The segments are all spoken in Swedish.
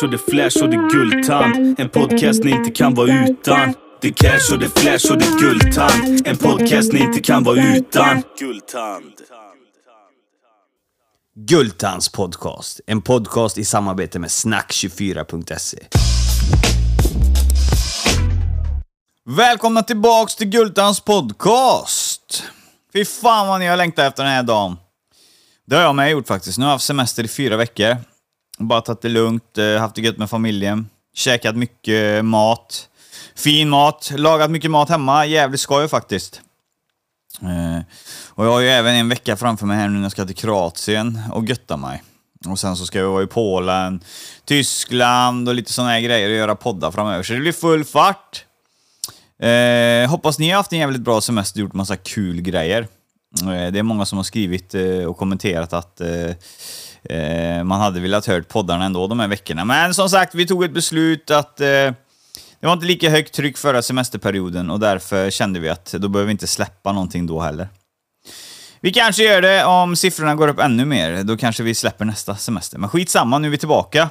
cash och det flash och det guldtand. En podcast ni inte kan vara utan. Det cash och det flash och det guldtand. En podcast ni inte kan vara utan. Guldtand. Guldtands podcast. En podcast i samarbete med Snack24.se. Välkomna tillbaks till Guldtands podcast. Fy fan vad ni har längtat efter den här dagen. Det har jag med gjort faktiskt. Nu har jag haft semester i 4 veckor. Bara tagit det lugnt, haft det gött med familjen. Käkat mycket mat. Fin mat. Lagat mycket mat hemma. Jävligt skoj faktiskt. Och jag har ju även en vecka framför mig här nu när jag ska till Kroatien och götta mig. Och sen så ska jag vara i Polen, Tyskland och lite såna här grejer och göra poddar framöver. Så det blir full fart. Hoppas ni har haft en jävligt bra semester och gjort massa kul grejer. Det är många som har skrivit och kommenterat att man hade velat hört poddarna ändå de här veckorna. Men som sagt, vi tog ett beslut att... Det var inte lika högt tryck förra semesterperioden och därför kände vi att då behöver vi inte släppa någonting då heller. Vi kanske gör det om siffrorna går upp ännu mer. Då kanske vi släpper nästa semester. Men skitsamma, nu är vi tillbaka.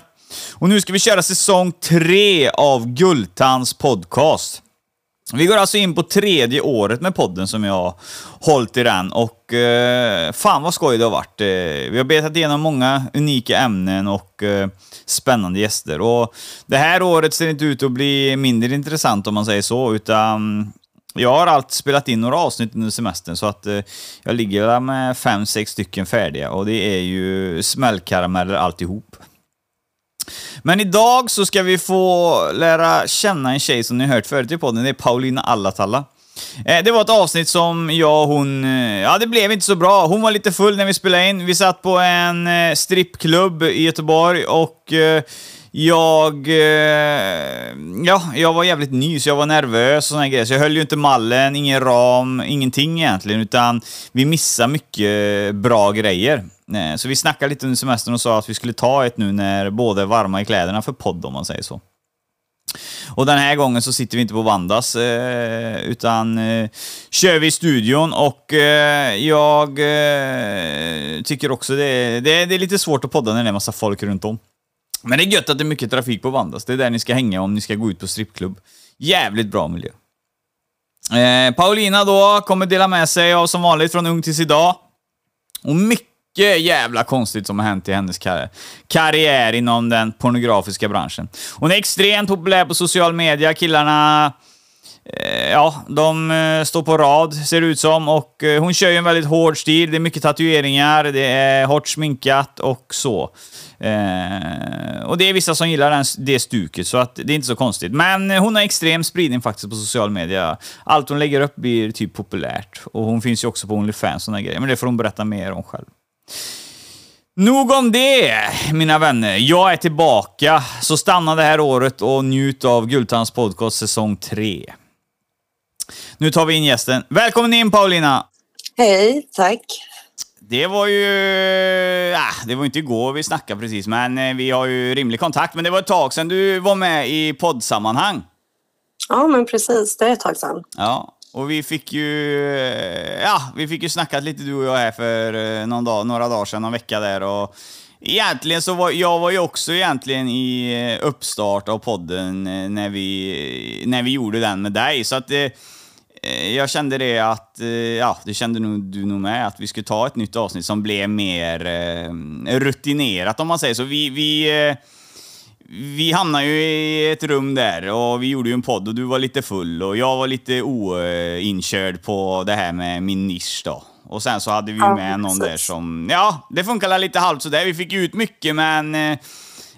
Och nu ska vi köra säsong 3 av Guldtands podcast. Vi går alltså in på 3:e året med podden som jag har hållit i den. Och fan vad skoj det har varit. Vi har betat igenom många unika ämnen och spännande gäster. Och det här året ser inte ut att bli mindre intressant om man säger så. Utan jag har alltid spelat in några avsnitt under semestern. Så att jag ligger där med 5-6 stycken färdiga. Och det är ju smällkarameller alltihop. Men idag så ska vi få lära känna en tjej som ni har hört förut i podden. Det är Paulina Alatalo. Det var ett avsnitt som jag och hon... Ja, det blev inte så bra. Hon var lite full när vi spelade in. Vi satt på en strippklubb i Göteborg och... Jag var jävligt ny så jag var nervös och såna grejer. Så jag höll ju inte mallen, ingen ram, ingenting egentligen. Utan vi missade mycket bra grejer. Så vi snackade lite under semestern och sa att vi skulle ta ett nu när båda är varma i kläderna för podd om man säger så. Och den här gången så sitter vi inte på Vandas utan kör vi i studion. Och jag tycker också det är lite svårt att podda när det är en massa folk runt om. Men det är gött att det är mycket trafik på Vandas. Det är där ni ska hänga om ni ska gå ut på strippklubb. Jävligt bra miljö. Paulina då kommer dela med sig av som vanligt från ung tills idag. Och mycket jävla konstigt som har hänt i hennes karriär inom den pornografiska branschen. Hon är extremt populär på social media. Killarna... Ja, de står på rad ser det ut som och hon kör ju en väldigt hård stil, det är mycket tatueringar, det är hårt sminkat och så. Och det är vissa som gillar det stuket så att det är inte så konstigt. Men hon har extrem spridning faktiskt på social media. Allt hon lägger upp blir typ populärt och hon finns ju också på OnlyFans och såna grejer, men det får hon berätta mer om själv. Nog om det, mina vänner. Jag är tillbaka, så stanna det här året och njut av Guldtands podcast säsong 3. Nu tar vi in gästen. Välkommen in, Paulina! Hej, tack. Det var ju... det var inte igår vi snackade precis, men vi har ju rimlig kontakt. Men det var ett tag sedan du var med i poddsammanhang. Ja, men precis. Det är ett tag sedan. Ja. Och vi fick ju snackat lite du och jag här för några dagar sedan, en vecka där. Och egentligen så var jag ju också egentligen i uppstart av podden när vi gjorde den med dig. Så att jag kände det att, det kände du nog med, att vi skulle ta ett nytt avsnitt som blev mer rutinerat om man säger så. Vi hamnade ju i ett rum där och vi gjorde ju en podd och du var lite full och jag var lite oinkörd på det här med min nisch då. Och sen så hade vi med någon där som... Ja, det funkade lite halvt så där. Vi fick ut mycket men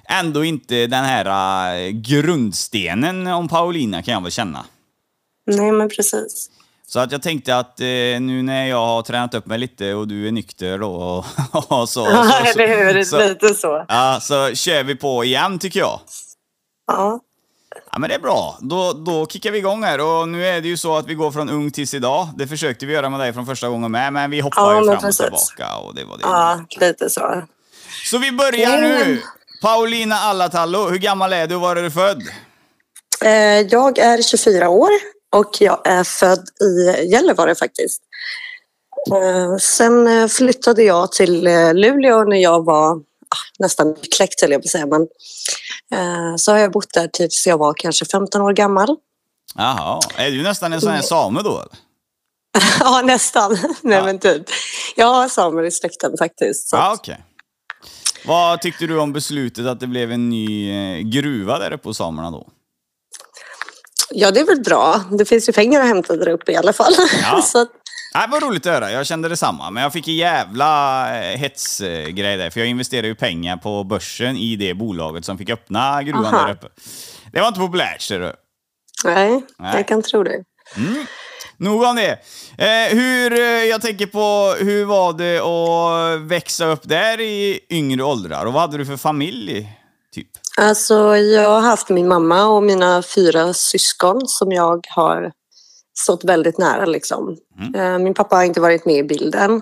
ändå inte den här grundstenen om Paulina kan jag väl känna. Nej, men precis. Så att jag tänkte att nu när jag har tränat upp mig lite och du är nykter då och så. Ja, så kör vi på igen tycker jag. Ja. Ja, men det är bra. Då kickar vi igång här och nu är det ju så att vi går från ung tills idag. Det försökte vi göra med dig från första gången med, men vi hoppar ju fram och tillbaka och det var det. Ja, lite så. Så vi börjar nu. Paulina Alatalo, hur gammal är du och var är du född? Jag är 24 år. Och jag är född i Gällivare faktiskt. Sen flyttade jag till Luleå när jag var nästan kläckt, eller jag vill säga. Men, så har jag bott där tills jag var kanske 15 år gammal. Jaha, är du nästan en sån här same då? Ja, nästan. Nej, ja. Men typ. Jag har samer i släkten faktiskt. Så. Ja, okej. Okay. Vad tyckte du om beslutet att det blev en ny gruva där på samerna då? Ja, det är väl bra. Det finns ju pengar att hämta där uppe i alla fall. Ja. Så. Nej, vad roligt att höra. Jag kände detsamma. Men jag fick en jävla hetsgrej där. För jag investerade ju pengar på börsen i det bolaget som fick öppna gruvan där uppe. Det var inte populärt, ser du. Nej, jag kan tro det. Mm. Nog om det. Jag tänker på hur var det att växa upp där i yngre åldrar? Och vad hade du för familj, typ? Alltså, jag har haft min mamma och mina 4 syskon som jag har stått väldigt nära, liksom. Mm. Min pappa har inte varit med i bilden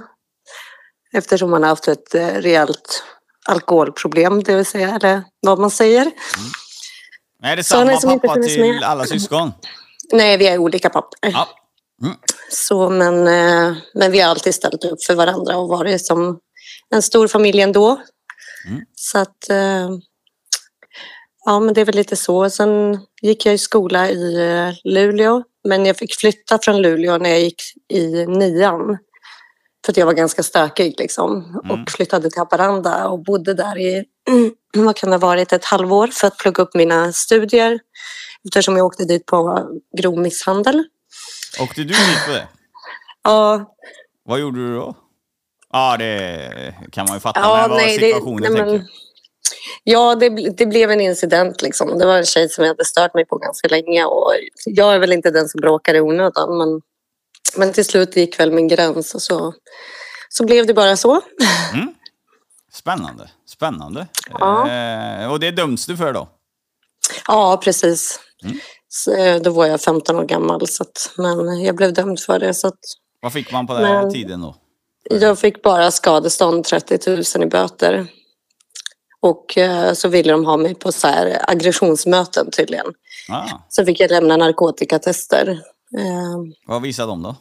eftersom han har haft ett rejält alkoholproblem, det vill säga, eller vad man säger. Mm. Nej, det är samma pappa till med. Alla syskon? Nej, vi är olika pappor. Ja. Mm. Så, men vi har alltid ställt upp för varandra och varit som en stor familj ändå. Mm. Så att, ja, men det är väl lite så. Sen gick jag i skola i Luleå, men jag fick flytta från Luleå när jag gick i 9:an. För att jag var ganska stökig, liksom. Mm. Och flyttade till Aparanda och bodde där i, vad kan det ha varit, ett halvår för att plugga upp mina studier. Eftersom jag åkte dit på grov misshandel. Åkte du dit på det? Ja. Vad gjorde du då? Ja, det kan man ju fatta. Ja, men vad var situationen, tänker jag? Ja, det blev en incident, liksom. Det var en tjej som jag hade stört mig på ganska länge. Och jag är väl inte den som bråkar i onödan, men till slut gick väl min gräns och så blev det bara så. Mm. Spännande, spännande. Ja. Och det döms du för då? Ja, precis. Mm. Så, då var jag 15 år gammal, så att, men jag blev dömd för det. Så att, vad fick man på den här tiden då? Jag fick bara skadestånd, 30 000 i böter. Och så ville de ha mig på så här aggressionsmöten tydligen. Ah. Så fick jag lämna narkotikatester. Vad visade de då?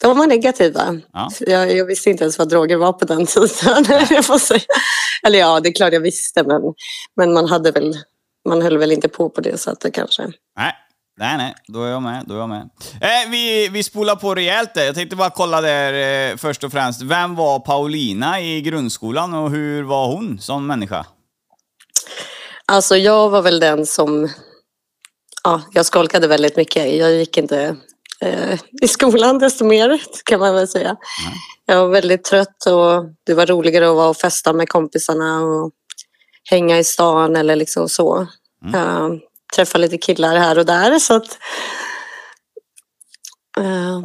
De var negativa. Ja. Jag visste inte ens vad droger var på den tiden. Eller ja, det är klart jag visste, men man höll väl inte på det sättet kanske. Nej. Då är jag med. Vi spolar på rejält där. Jag tänkte bara kolla där först och främst. Vem var Paulina i grundskolan och hur var hon som människa? Alltså jag var väl den som... Ja, jag skolkade väldigt mycket. Jag gick inte i skolan desto mer, kan man väl säga. Mm. Jag var väldigt trött och det var roligare att vara och festa med kompisarna och hänga i stan eller liksom så. Mm. Träffa lite killar här och där. Så att,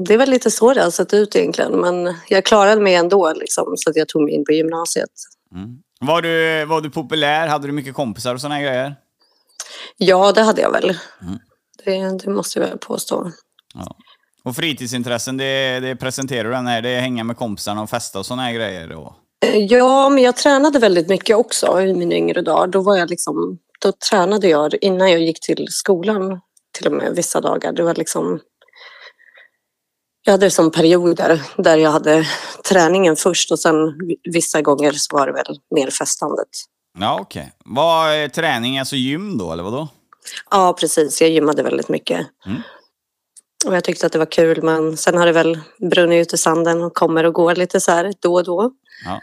det var lite så det har sett ut egentligen. Men jag klarade mig ändå, liksom, så att jag tog mig in på gymnasiet. Mm. Var du populär? Hade du mycket kompisar och såna här grejer? Ja, det hade jag väl. Mm. Det måste jag väl påstå. Ja. Och fritidsintressen, det presenterar du den här. Det är hänga med kompisarna och festa och såna här grejer. Och... Ja, men jag tränade väldigt mycket också i mina yngre dagar. Då var jag liksom... Då tränade jag innan jag gick till skolan, till och med vissa dagar. Det var liksom... Jag hade som perioder där jag hade träningen först och sen vissa gånger så var det väl mer festandet. Ja, okej. Okay. Var träning alltså gym då, eller vadå? Ja, precis. Jag gymmade väldigt mycket. Mm. Och jag tyckte att det var kul, men sen har det väl brunnit ut i sanden och kommer och går lite så här då och då. Ja.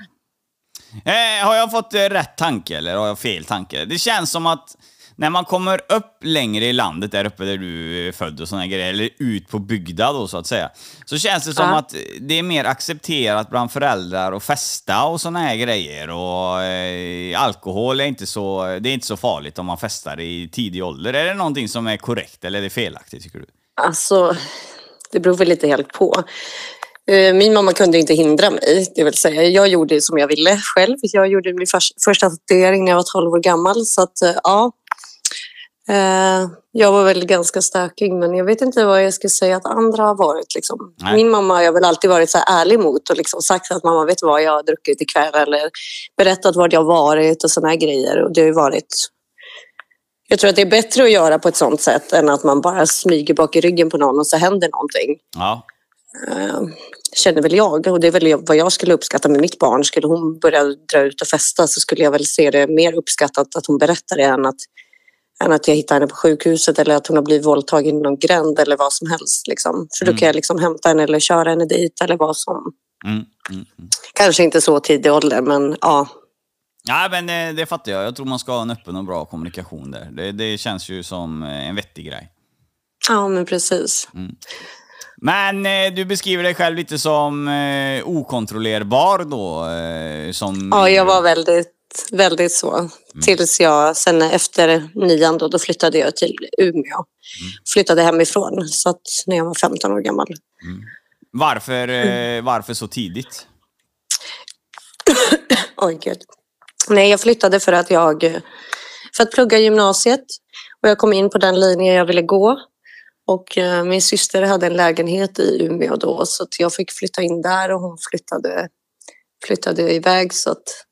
Har jag fått rätt tanke eller har jag fel tanke? Det känns som att när man kommer upp längre i landet, där uppe där du är född och såna grejer, eller ut på bygda då så att säga, så känns det som att det är mer accepterat bland föräldrar och festa och såna här grejer. Och alkohol det är inte så farligt om man festar i tidig ålder. Är det någonting som är korrekt eller är det felaktigt, tycker du? Alltså, det beror väl lite helt på. Min mamma kunde inte hindra mig, det vill säga. Jag gjorde som jag ville själv. Jag gjorde min första tatuering när jag var 12 år gammal. Så att, ja. Jag var väl ganska stökig, men jag vet inte vad jag skulle säga att andra har varit. Liksom. Min mamma har jag väl alltid varit så här ärlig mot och liksom sagt att mamma, vet vad jag har druckit ikväll, eller berättat vad jag har varit och såna här grejer. Och det har ju varit... Jag tror att det är bättre att göra på ett sånt sätt än att man bara smyger bak i ryggen på någon och så händer någonting. Ja. känner väl jag, och det är väl vad jag skulle uppskatta med mitt barn. Skulle hon börja dra ut och festa så skulle jag väl se det mer uppskattat att hon berättar det än att jag hittar henne på sjukhuset eller att hon har blivit våldtagen i någon gränd eller vad som helst. Liksom. För då kan jag liksom hämta henne eller köra henne dit eller vad som. Kanske inte så tidig ålder, men ja. Nej, men det fattar jag. Jag tror man ska ha en öppen och bra kommunikation där. Det känns ju som en vettig grej. Ja, men precis. Mm. Men du beskriver dig själv lite som okontrollerbar då. Ja, jag var väldigt så. Tills jag sen efter 9:an då flyttade jag till Umeå. Flyttade hemifrån så att när jag var 15 år gammal. Varför så tidigt? Oj gud. Nej, jag flyttade för att plugga gymnasiet och jag kom in på den linje jag ville gå. Och min syster hade en lägenhet i Umeå då så att jag fick flytta in där och hon flyttade iväg så att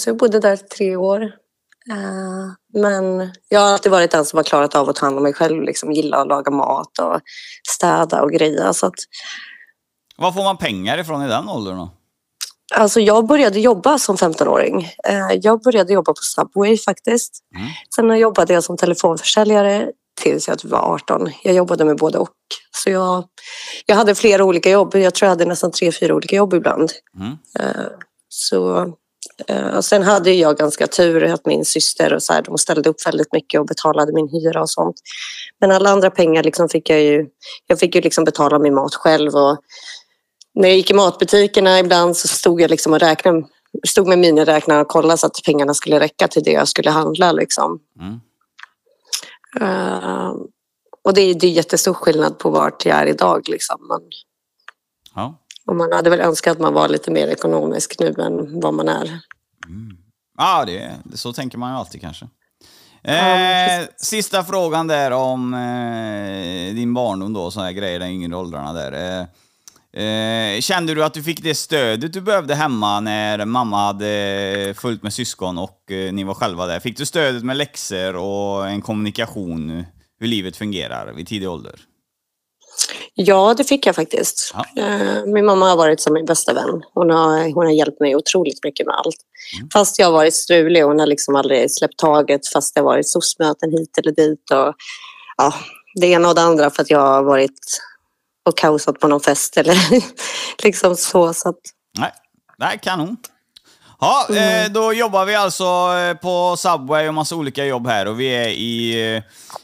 så jag bodde där 3 år. Men jag har alltid varit den som har klarat av att ta hand om mig själv. Liksom gillar att laga mat och städa och grejer. Så att... Vad får man pengar ifrån i den åldern då? Alltså jag började jobba som 15-åring. Jag började jobba på Subway faktiskt. Sen jobbade jag som telefonförsäljare tills jag var 18. Jag jobbade med både och. Så jag hade flera olika jobb. Jag tror jag hade nästan 3-4 olika jobb ibland. Så... Och sen hade jag ganska tur att min syster och så här, de ställde upp väldigt mycket och betalade min hyra och sånt. Men alla andra pengar liksom fick jag ju liksom betala min mat själv. Och när jag gick i matbutikerna ibland så stod jag liksom och stod med miniräknaren och kollade så att pengarna skulle räcka till det jag skulle handla liksom. Och det är jättestor skillnad på vart jag är idag liksom. Och man hade väl önskat att man var lite mer ekonomisk nu än vad man är. Ja, så tänker man ju alltid kanske. Sista frågan där om din barndom då, sådana här grejer, den yngre åldrarna där. Kände du att du fick det stödet du behövde hemma när mamma hade fullt med syskon och ni var själva där? Fick du stödet med läxor och en kommunikation hur livet fungerar vid tidig ålder? Ja, det fick jag faktiskt. Min mamma har varit som min bästa vän. Hon har hjälpt mig otroligt mycket med allt. Fast jag har varit strulig och hon har liksom aldrig släppt taget. Fast det har varit soc-möten hit eller dit. Och, ja, det ena och det andra för att jag har varit och kaosat på någon fest. Eller liksom så att... Nej, det här är kanon. Ja, då jobbar vi alltså på Subway och massa olika jobb här. Och vi är i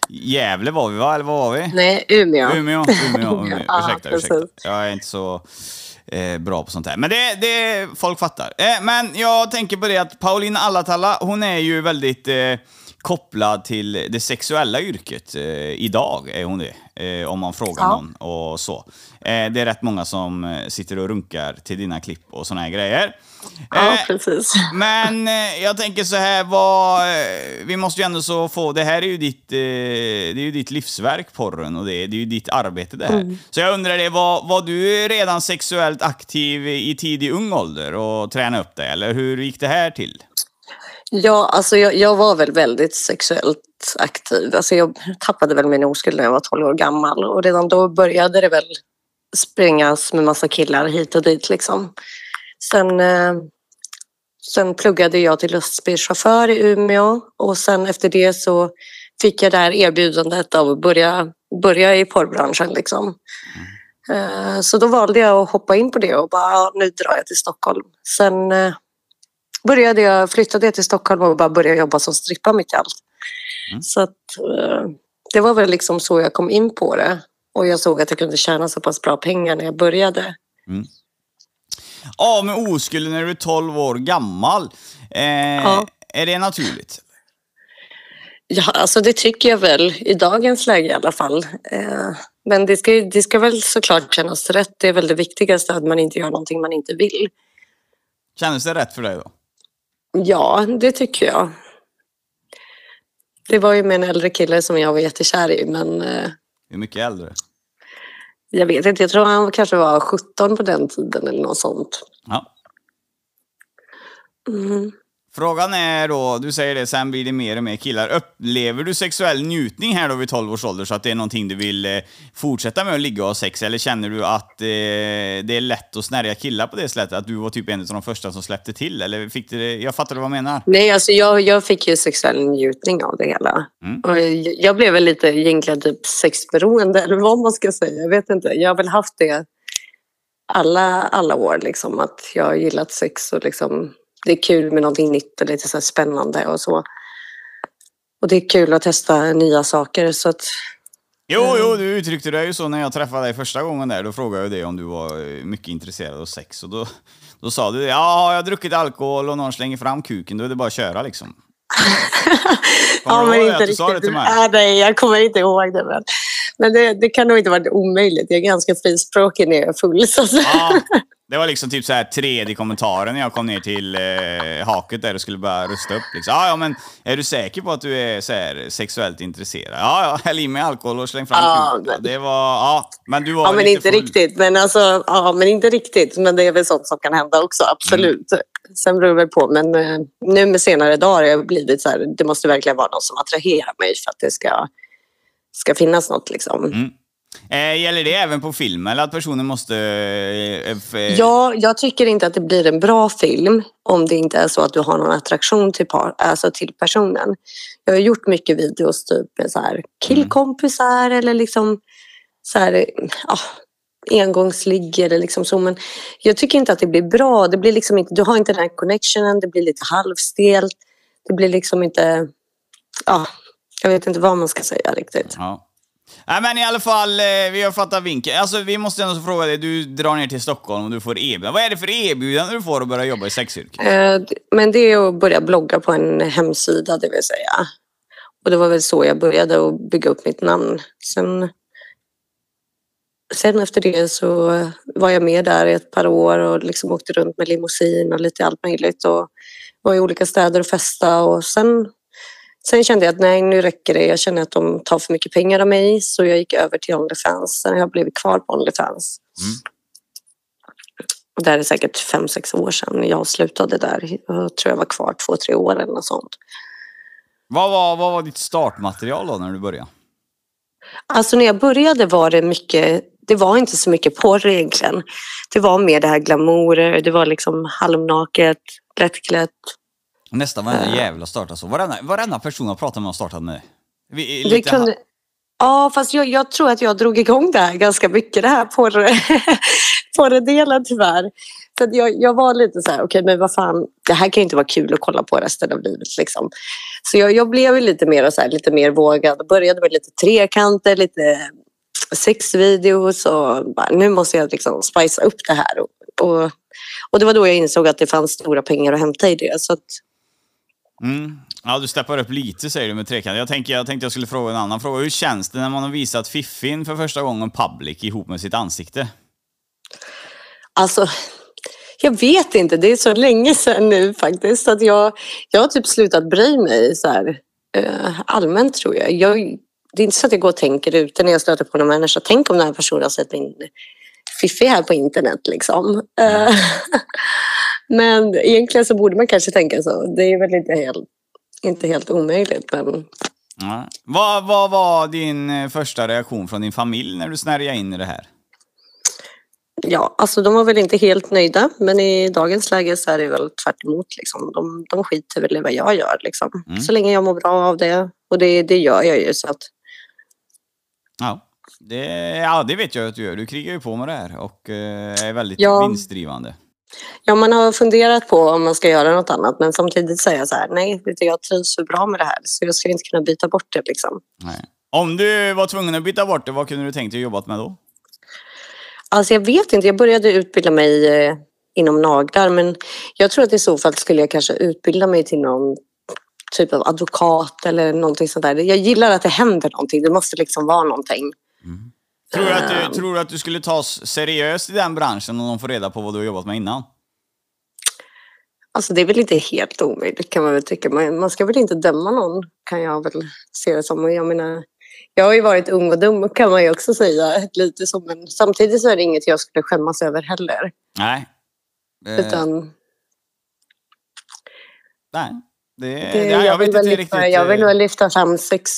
Gävle var vi va? Eller var vi? Nej, Umeå. Ursäkta. Jag är inte så bra på sånt här. Men det folk fattar. Men jag tänker på det att Paulina Alatalo, hon är ju väldigt kopplad till det sexuella yrket. Idag är hon det. Om man frågar någon och så. Det är rätt många som sitter och runkar till dina klipp och såna här grejer. Ja, precis. Men jag tänker så här, vi måste ju ändå så få, det här är ju ditt livsverk, porren, och det är ju ditt arbete det här. Så jag undrar det, var du redan sexuellt aktiv i tidig ung ålder och tränade upp det, eller hur gick det här till? Ja, alltså jag var väl väldigt sexuellt aktiv. Alltså jag tappade väl min oskuld när jag var 12 år gammal och redan då började det väl sprängas med massa killar hit och dit liksom. Sen pluggade jag till lastbilschaufför i Umeå och sen efter det så fick jag det här erbjudandet av att börja i porrbranschen liksom. Så då valde jag att hoppa in på det och bara, nu drar jag till Stockholm. Sen flyttade jag till Stockholm och bara började jobba som strippa mitt i allt. Så att, det var väl liksom så jag kom in på det. Och jag såg att jag kunde tjäna så pass bra pengar när jag började. Ja, men oskulden när du är 12 år gammal. Är det naturligt? Ja, alltså det tycker jag väl. I dagens läge i alla fall. Men det ska väl såklart kännas rätt. Det är väl det viktigaste, att man inte gör någonting man inte vill. Kändes det rätt för dig då? Ja, det tycker jag. Det var ju med en äldre kille som jag var jättekär i, men... Hur mycket äldre? Jag vet inte, jag tror han kanske var 17 på den tiden eller något sånt. Ja. Frågan är då, du säger det, sen blir det mer och mer killar. Upplever du sexuell njutning här då vid 12 års ålder, så att det är någonting du vill fortsätta med att ligga och sex? Eller känner du att det är lätt att snärja killar på det slättet? Att du var typ en av de första som släppte till? Eller fick du det? Jag fattar vad du menar. Nej, alltså jag fick ju sexuell njutning av det hela. Mm. Och jag blev väl lite egentligen typ sexberoende, eller vad man ska säga. Jag vet inte, jag har väl haft det alla år liksom, att jag har gillat sex och liksom... Det är kul med någonting nytt och lite så här spännande och så. Och det är kul att testa nya saker, så att... Jo, du uttryckte det ju så när jag träffade dig första gången där. Då frågade jag dig om du var mycket intresserad av sex. Och då sa du, ja, jag har druckit alkohol och någon slänger fram kuken. Då är det bara att köra liksom. Ja, men inte riktigt. Nej, jag kommer inte ihåg det. Men det kan nog inte vara omöjligt. Jag är ganska frispråkig när jag är full. Så. Ja. Det var liksom typ så här tredje kommentaren när jag kom ner till haket där och skulle bara rusta upp. Liksom. Ja, men är du säker på att du är så här sexuellt intresserad? Ja, häll i mig alkohol och släng fram kuken. Det var, ja, men du var lite inte full. Riktigt. Men alltså, ja, men inte riktigt. Men det är väl sånt som kan hända också, absolut. Mm. Sen beror det väl på. Men nu med senare dagar har jag blivit så här, det måste verkligen vara någon som attraherar mig för att det ska finnas något liksom. Mm. Gäller det även på film, eller att personen måste... Ja, jag tycker inte att det blir en bra film om det inte är så att du har någon attraktion till, alltså till personen. Jag har gjort mycket videos typ med så här killkompisar eller liksom så här, engångsligger eller liksom så, men jag tycker inte att det blir bra. Det blir liksom inte, du har inte den här connectionen, det blir lite halvstelt. Det blir liksom inte... jag vet inte vad man ska säga riktigt. Ja. Nej, men i alla fall, vi har fattat vinkeln. Alltså, vi måste ändå fråga dig, du drar ner till Stockholm och du får erbjudande. Vad är det för erbjudande du får att börja jobba i sexyrket? Men det är att börja blogga på en hemsida, det vill säga. Och det var väl så jag började att bygga upp mitt namn. Sen efter det så var jag med där i ett par år och liksom åkte runt med limousin och lite allt möjligt. Och var i olika städer och festa, och sen kände jag att nej, nu räcker det. Jag kände att de tar för mycket pengar av mig. Så jag gick över till OnlyFans. Sen har jag blivit kvar på OnlyFans. Mm. Och det är säkert 5-6 år sedan jag slutade där. Jag tror jag var kvar 2-3 år eller något sånt. Vad var ditt startmaterial då när du började? Alltså när jag började var det mycket... Det var inte så mycket porr egentligen. Det var mer det här glamourer. Det var liksom halvnaket, lättklätt. Nästan varenda jävla startade så. Varenda person har pratat med och startat med. Ja, fast jag tror att jag drog igång det här ganska mycket. Det här på det delen tyvärr. Så att jag var lite så här, okej, men vad fan. Det här kan ju inte vara kul att kolla på resten av livet liksom. Så jag blev ju lite mer så här, lite mer vågad. Började med lite trekanter, lite sexvideos. Och bara, nu måste jag liksom spicea upp det här. Och det var då jag insåg att det fanns stora pengar att hämta i det. Så att... Mm. Ja, du steppar upp lite, säger du, med trekant. Jag tänkte jag skulle fråga en annan fråga. Hur känns det när man har visat fiffin för första gången public ihop med sitt ansikte? Alltså, jag vet inte. Det är så länge sedan nu faktiskt. Att jag har typ slutat bry mig så här, allmänt tror jag. Det är inte så att jag går och tänker ute när jag stöter på någon människa. Tänk om den här personen har sett min fiffig här på internet liksom. Mm. Men egentligen så borde man kanske tänka så. Det är väl inte helt omöjligt. Men... Ja. Vad var din första reaktion från din familj när du snärjade in i det här? Ja, alltså de var väl inte helt nöjda. Men i dagens läge så är det väl tvärt emot. Liksom. De skiter väl i vad jag gör. Liksom. Mm. Så länge jag mår bra av det. Och det gör jag ju. Så att... Det vet jag att du gör. Du krigar ju på med det här. Och är väldigt vinstdrivande. Ja, man har funderat på om man ska göra något annat, men samtidigt säga så här, nej, jag trivs för bra med det här, så jag skulle inte kunna byta bort det liksom. Nej. Om du var tvungen att byta bort det, vad kunde du tänkt dig jobbat med då? Alltså jag vet inte, jag började utbilda mig inom naglar, men jag tror att i så fall skulle jag kanske utbilda mig till någon typ av advokat eller någonting sånt där. Jag gillar att det händer någonting, det måste liksom vara någonting. Mm. Tror du att du skulle tas seriöst i den branschen om de får reda på vad du har jobbat med innan? Alltså det är väl inte helt omöjligt kan man väl tycka. Man ska väl inte döma någon, kan jag väl se det som. Jag menar, jag har ju varit ung och dum kan man ju också säga lite som, men samtidigt så är det inget jag skulle skämmas över heller. Nej. Utan Nej. Jag vill nog lyfta fram sex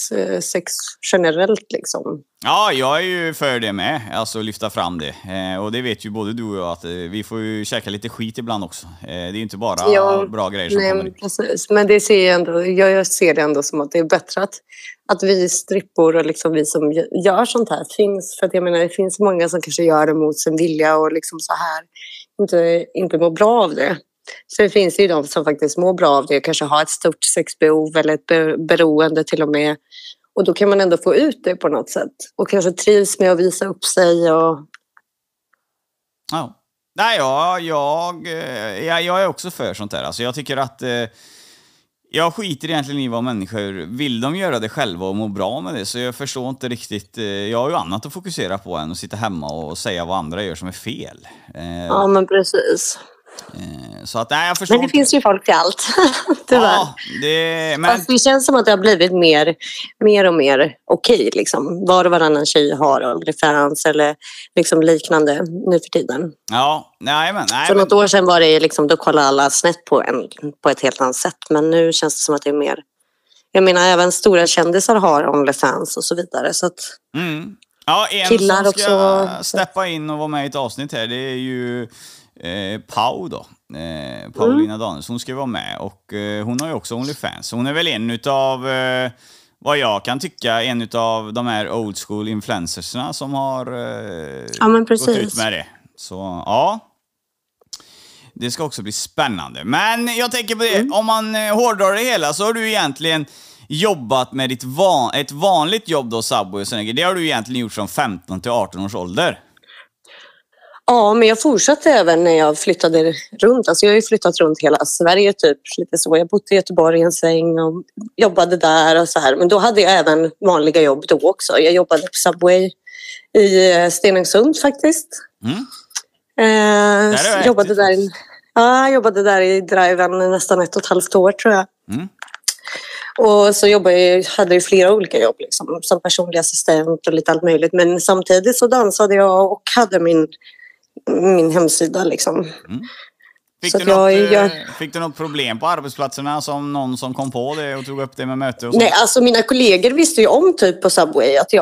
generellt liksom. Ja, jag är ju för det med. Alltså lyfta fram det. Och det vet ju både du och jag att vi får ju käka lite skit ibland också. Det är ju inte bara bra grejer som kommer. Precis. Men det ser jag ändå, jag ser det ändå som att det är bättre att vi strippor och liksom vi som gör sånt här finns. För att jag menar, det finns många som kanske gör det mot sin vilja och liksom så här inte mår bra av det. Så det finns ju de som faktiskt mår bra av det och kanske har ett stort sexbehov eller ett beroende till och med. Och då kan man ändå få ut det på något sätt. Och kanske trivs med att visa upp sig. Och... Ja. Nej, jag är också för sånt här. Alltså jag tycker att... Jag skiter egentligen i vad människor... Vill de göra det själva och må bra med det? Så jag förstår inte riktigt... Jag har ju annat att fokusera på än att sitta hemma och säga vad andra gör som är fel. Ja, men precis. Så att, nej, jag förstår. Men det finns ju folk i allt. Ja, fast det känns som att det har blivit mer och mer okej liksom. Var och varannan tjej har OnlyFans eller liksom liknande nu för tiden. Ja, nej, för något år sedan var det liksom, då kollade alla snett på ett helt annat sätt. Men nu känns det som att det är mer. Jag menar, även stora kändisar har OnlyFans och så vidare. Så att ja, en killar som ska också... steppa in och vara med i ett avsnitt här, det är ju Pau då, Paulina Danielsson, hon ska vara med och hon har ju också OnlyFans. Hon är väl en utav vad jag kan tycka en utav de här old school influencersna som har gått ut med det. Så ja, det ska också bli spännande. Men jag tänker på det, om man hårdrar det hela så har du egentligen jobbat med ditt ett vanligt jobb då, Subway och sådär. Det har du egentligen gjort från 15 till 18 års ålder. Ja, men jag fortsatte även när jag flyttade runt. Alltså jag har ju flyttat runt hela Sverige typ. Lite så. Jag bodde i Göteborg i en säng och jobbade där och så här. Men då hade jag även vanliga jobb då också. Jag jobbade på Subway i Stenungsund faktiskt. Jobbade där i Driven nästan 1,5 år tror jag. Och så hade jag flera olika jobb liksom, som personlig assistent och lite allt möjligt. Men samtidigt så dansade jag och hade min hemsida liksom. Fick du något problem på arbetsplatserna som någon som kom på det och tog upp det med möte och så? Nej, alltså mina kollegor visste ju om typ på Subway att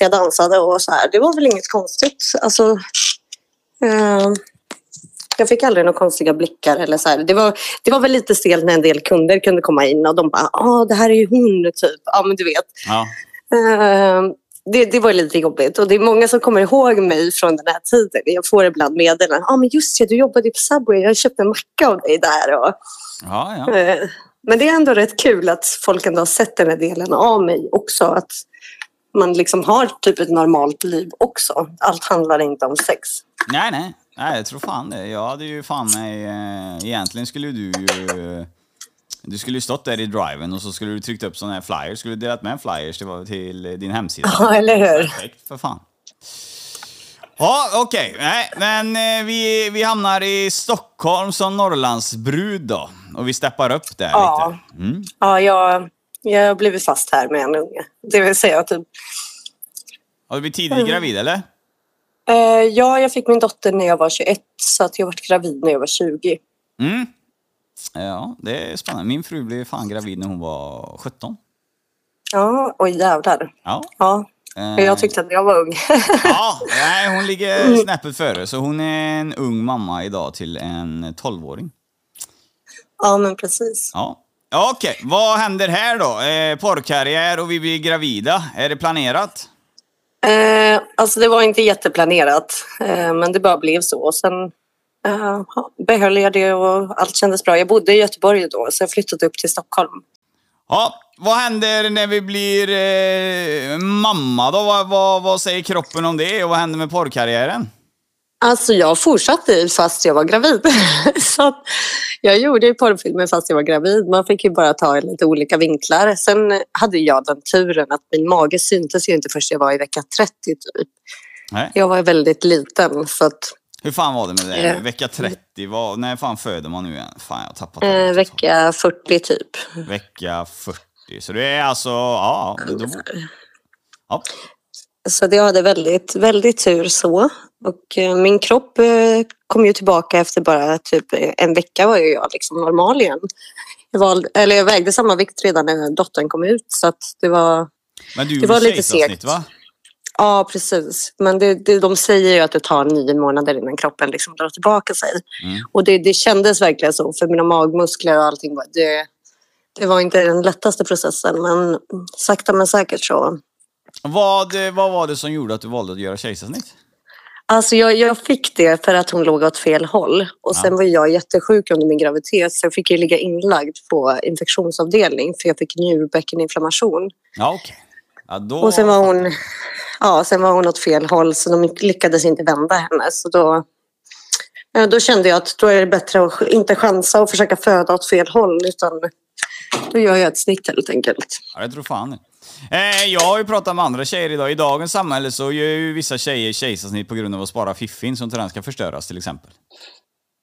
jag dansade och så här. Det var väl inget konstigt. Alltså jag fick aldrig några konstiga blickar eller så här. Det var väl lite stelt när en del kunder kunde komma in och de bara, det här är ju hon typ. Ja, men du vet. Ja. Det var lite jobbigt och det är många som kommer ihåg mig från den här tiden. Jag får ibland meddelanden. Men just det, du jobbade på Subway. Jag köpte en macka av dig där. Och... Ja. Men det är ändå rätt kul att folk ändå har sett den här delen av mig också. Att man liksom har typ ett normalt liv också. Allt handlar inte om sex. Nej, jag tror fan det. Jag hade ju fan mig... Egentligen skulle Du skulle ju stått där i Driven och så skulle du tryckt upp sådana här flyers. Skulle du delat med flyers till din hemsida? Ja, eller hur? Perfekt, för fan. Ja, okej. Nej, men vi hamnar i Stockholm som Norrlandsbrud då. Och vi steppar upp där lite. Ja, jag har blivit fast här med en unge. Det vill säga typ... Har du blivit tidigt gravid, eller? Ja, jag fick min dotter när jag var 21. Så att jag var gravid när jag var 20. Ja, det är spännande. Min fru blev fan gravid när hon var 17. Ja, och jävlar. Ja. Jag tyckte att jag var ung. Nej, hon ligger snäppet före. Så hon är en ung mamma idag till en 12-åring. Ja, men precis. Ja. Okej, vad händer här då? Porrkarriär och vi blir gravida. Är det planerat? Alltså det var inte jätteplanerat. Men det bara blev så. Och sen... behöll jag det och allt kändes bra. Jag bodde i Göteborg då, så jag flyttade upp till Stockholm. Ja, vad händer när vi blir mamma då? Vad säger kroppen om det? Och vad händer med porrkarriären? Alltså jag fortsatte fast jag var gravid. Så jag gjorde ju porrfilmer fast jag var gravid. Man fick ju bara ta lite olika vinklar. Sen hade jag den turen att min mage syntes ju inte först jag var i vecka 30 typ. Nej. Jag var väldigt liten så att... Hur fan var det med det? Vecka 30? När fan föder man nu igen? Fan, jag har tappat det. Vecka 40 typ. Vecka 40. Så det är alltså... Ja. Så jag hade väldigt, väldigt tur så. Och min kropp kom ju tillbaka efter bara typ en vecka var jag liksom normal igen. Jag vägde samma vikt redan när dottern kom ut, så att det var... Men du gjorde kejsarsnitt, va? Ja, precis. Men de säger ju att det tar 9 månader innan kroppen liksom drar tillbaka sig. Mm. Och det kändes verkligen så, för mina magmuskler och allting. Det var inte den lättaste processen, men sakta men säkert så. Vad var det som gjorde att du valde att göra kejsarsnitt? Alltså jag fick det för att hon låg åt fel håll. Och sen var jag jättesjuk under min graviditet. Så jag fick ju ligga inlagd på infektionsavdelning. För jag fick njurbäckeninflammation. Ja, okej. Ja, då... Och sen var hon åt fel håll. Så de lyckades inte vända henne. Så då kände jag att då är det bättre att inte chansa och försöka föda åt fel håll. Utan då gör jag ett snitt helt enkelt. Ja, det tror fan. Jag har ju pratat med andra tjejer idag. I dagens samhälle så gör ju vissa tjejer kejsarsnitt på grund av att spara fiffin som sedan ska förstöras till exempel.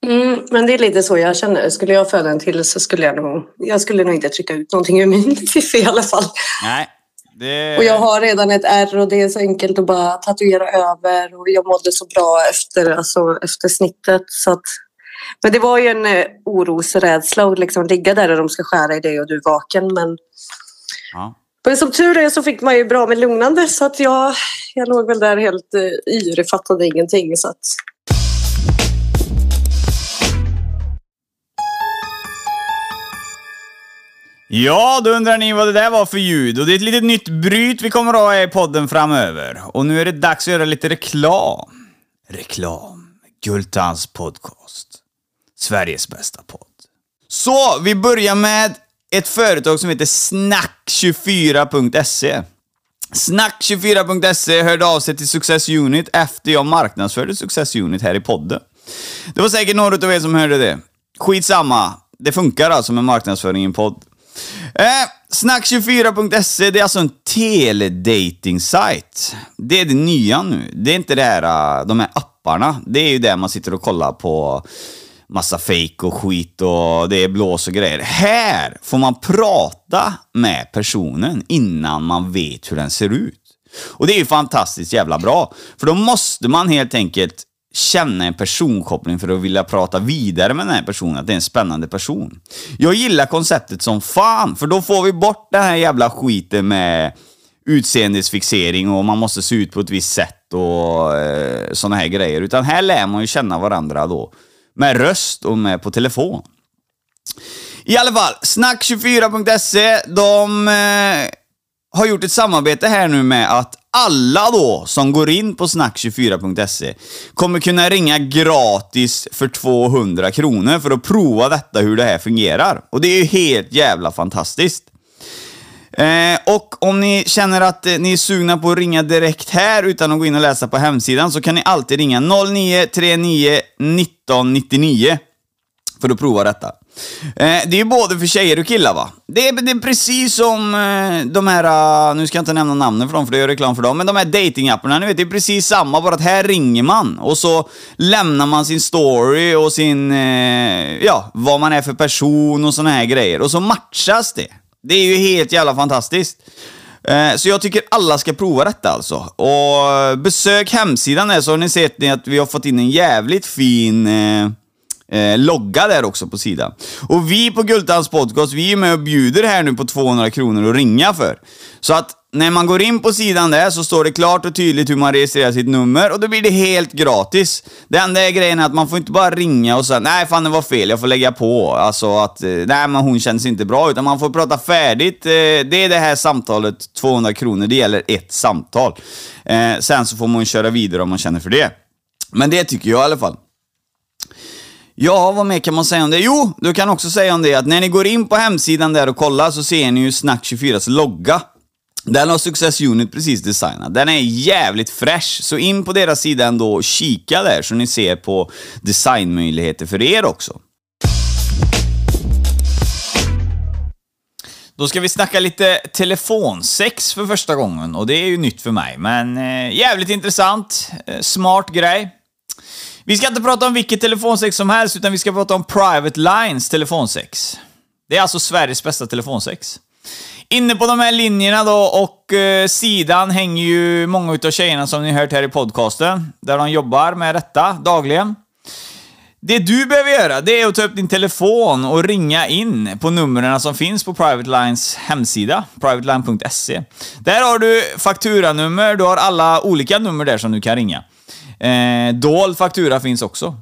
Mm, men det är lite så jag känner. Skulle jag föda en till så skulle jag skulle nog inte trycka ut någonting ur min fiffi i alla fall. Nej. Det... Och jag har redan ett ärr och det är så enkelt att bara tatuera över. Och jag mådde så bra efter snittet så att... Men det var ju en orosrädsla att liksom ligga där och de ska skära i dig och du är vaken, men... Ja. Men som tur är så fick man ju bra med lugnande så att jag låg väl där helt yr, fattade ingenting så att... Ja, då undrar ni vad det där var för ljud och det är ett litet nytt bryt vi kommer att ha i podden framöver. Och nu är det dags att göra lite reklam. Guldtands podcast. Sveriges bästa podd. Så, vi börjar med... ett företag som heter Snack24.se. Snack24.se hörde av sig till Success Unit efter jag marknadsförde Success Unit här i podden. Det var säkert några av er som hörde det. Skitsamma. Det funkar alltså med marknadsföring i en podd. Snack24.se, det är alltså en teledating-sajt. Det är det nya nu. Det är inte det här, de här apparna. Det är ju där man sitter och kollar på... massa fake och skit och det är blås och grejer. Här får man prata med personen innan man vet hur den ser ut. Och det är ju fantastiskt jävla bra. För då måste man helt enkelt känna en personkoppling för att vilja prata vidare med den här personen. Att det är en spännande person. Jag gillar konceptet som fan. För då får vi bort den här jävla skiten med utseendesfixering och man måste se ut på ett visst sätt och såna här grejer. Utan här lär man ju känna varandra då. Med röst och med på telefon. I alla fall, Snack24.se, de har gjort ett samarbete här nu med att alla då som går in på Snack24.se kommer kunna ringa gratis för 200 kronor för att prova detta, hur det här fungerar. Och det är ju helt jävla fantastiskt. Och om ni känner att ni är sugna på att ringa direkt här utan att gå in och läsa på hemsidan så kan ni alltid ringa 0939 1999 för att prova detta. Det är ju både för tjejer och killar, va? Det är precis som de här, nu ska jag inte nämna namnen för dem för det gör reklam för dem, men de här datingapparna, ni vet, det är precis samma, bara att här ringer man och så lämnar man sin story och sin, vad man är för person och såna här grejer och så matchas det. Det är ju helt jävla fantastiskt. Så jag tycker alla ska prova detta alltså. Och besök hemsidan här så har ni sett att vi har fått in en jävligt fin logga där också på sidan. Och vi på Guldtands podcast, vi är med och bjuder här nu på 200 kronor att ringa för. Så att när man går in på sidan där så står det klart och tydligt hur man registrerar sitt nummer. Och då blir det helt gratis. Den enda grejen är att man får inte bara ringa och säga nej fan det var fel, jag får lägga på. Alltså att nej men hon känns inte bra. Utan man får prata färdigt. Det är det här samtalet, 200 kronor. Det gäller ett samtal. Sen så får man köra vidare om man känner för det. Men det tycker jag i alla fall. Ja, vad mer kan man säga om det? Jo, du kan också säga om det att när ni går in på hemsidan där och kollar så ser ni ju Snack24s logga. Den har Success Unit precis designat. Den är jävligt fresh. Så in på deras sida ändå och kika där så ni ser på designmöjligheter för er också. Då ska vi snacka lite telefonsex för första gången. Och det är ju nytt för mig. Men jävligt intressant. Smart grej. Vi ska inte prata om vilket telefonsex som helst utan vi ska prata om Private Lines telefonsex. Det är alltså Sveriges bästa telefonsex. Inne på de här linjerna då och sidan hänger ju många utav tjejerna som ni hört här i podcasten. Där de jobbar med detta dagligen. Det du behöver göra, det är att ta upp din telefon och ringa in på numren som finns på Private Lines hemsida, PrivateLine.se. Där har du fakturanummer, du har alla olika nummer där som du kan ringa. Dold faktura finns också.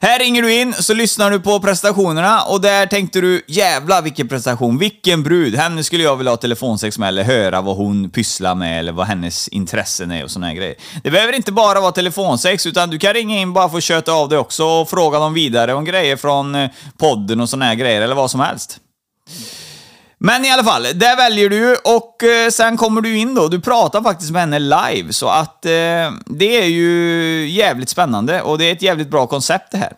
Här ringer du in, så lyssnar du på prestationerna och där tänkte du, jävla vilken prestation, vilken brud, henne skulle jag vilja ha telefonsex med eller höra vad hon pysslar med eller vad hennes intressen är och såna här grejer. Det behöver inte bara vara telefonsex utan du kan ringa in bara för att köta av det också och fråga dem vidare om grejer från podden och såna här grejer eller vad som helst. Men i alla fall, där väljer du och sen kommer du in då. Du pratar faktiskt med henne live så att det är ju jävligt spännande och det är ett jävligt bra koncept det här.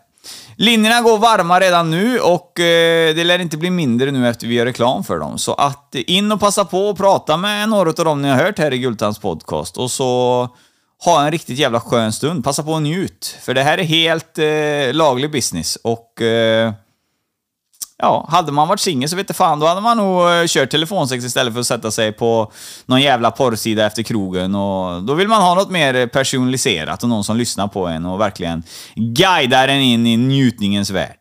Linjerna går varma redan nu och det lär inte bli mindre nu efter vi gör reklam för dem. Så att in och passa på och prata med några av dem ni har hört här i Guldtands podcast och så ha en riktigt jävla skön stund. Passa på och njut för det här är helt laglig business och... Ja, hade man varit singel så vet jag fan, då hade man nog kört telefonsex istället för att sätta sig på någon jävla porrsida efter krogen. Och då vill man ha något mer personaliserat och någon som lyssnar på en och verkligen guidar en in i njutningens värld.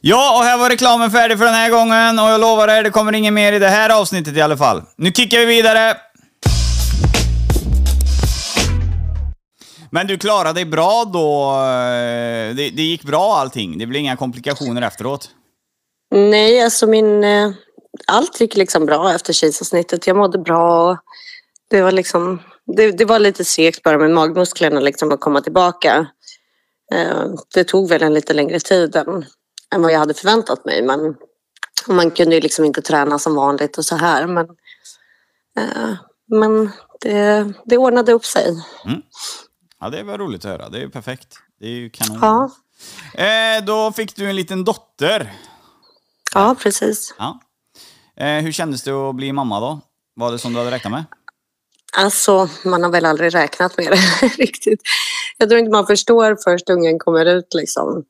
Ja, och här var reklamen färdig för den här gången och jag lovar er, det kommer ingen mer i det här avsnittet i alla fall. Nu kickar vi vidare! Men du klarade dig bra då? Det gick bra allting? Det blev inga komplikationer efteråt? Nej, alltså allt gick liksom bra efter kejsarsnittet. Jag mådde bra. Det var liksom det var lite segt bara med magmusklerna liksom att komma tillbaka. Det tog väl en lite längre tid än vad jag hade förväntat mig, men man kunde ju liksom inte träna som vanligt och så här, men det ordnade upp sig. Mm. Ja, det var roligt att höra. Det är ju perfekt. Det är ju kanon. Ja. Då fick du en liten dotter. Ja, precis. Ja. Hur kändes det att bli mamma då? Var det som du hade räknat med? Alltså, man har väl aldrig räknat med det riktigt. Jag tror inte man förstår först ungen kommer ut liksom.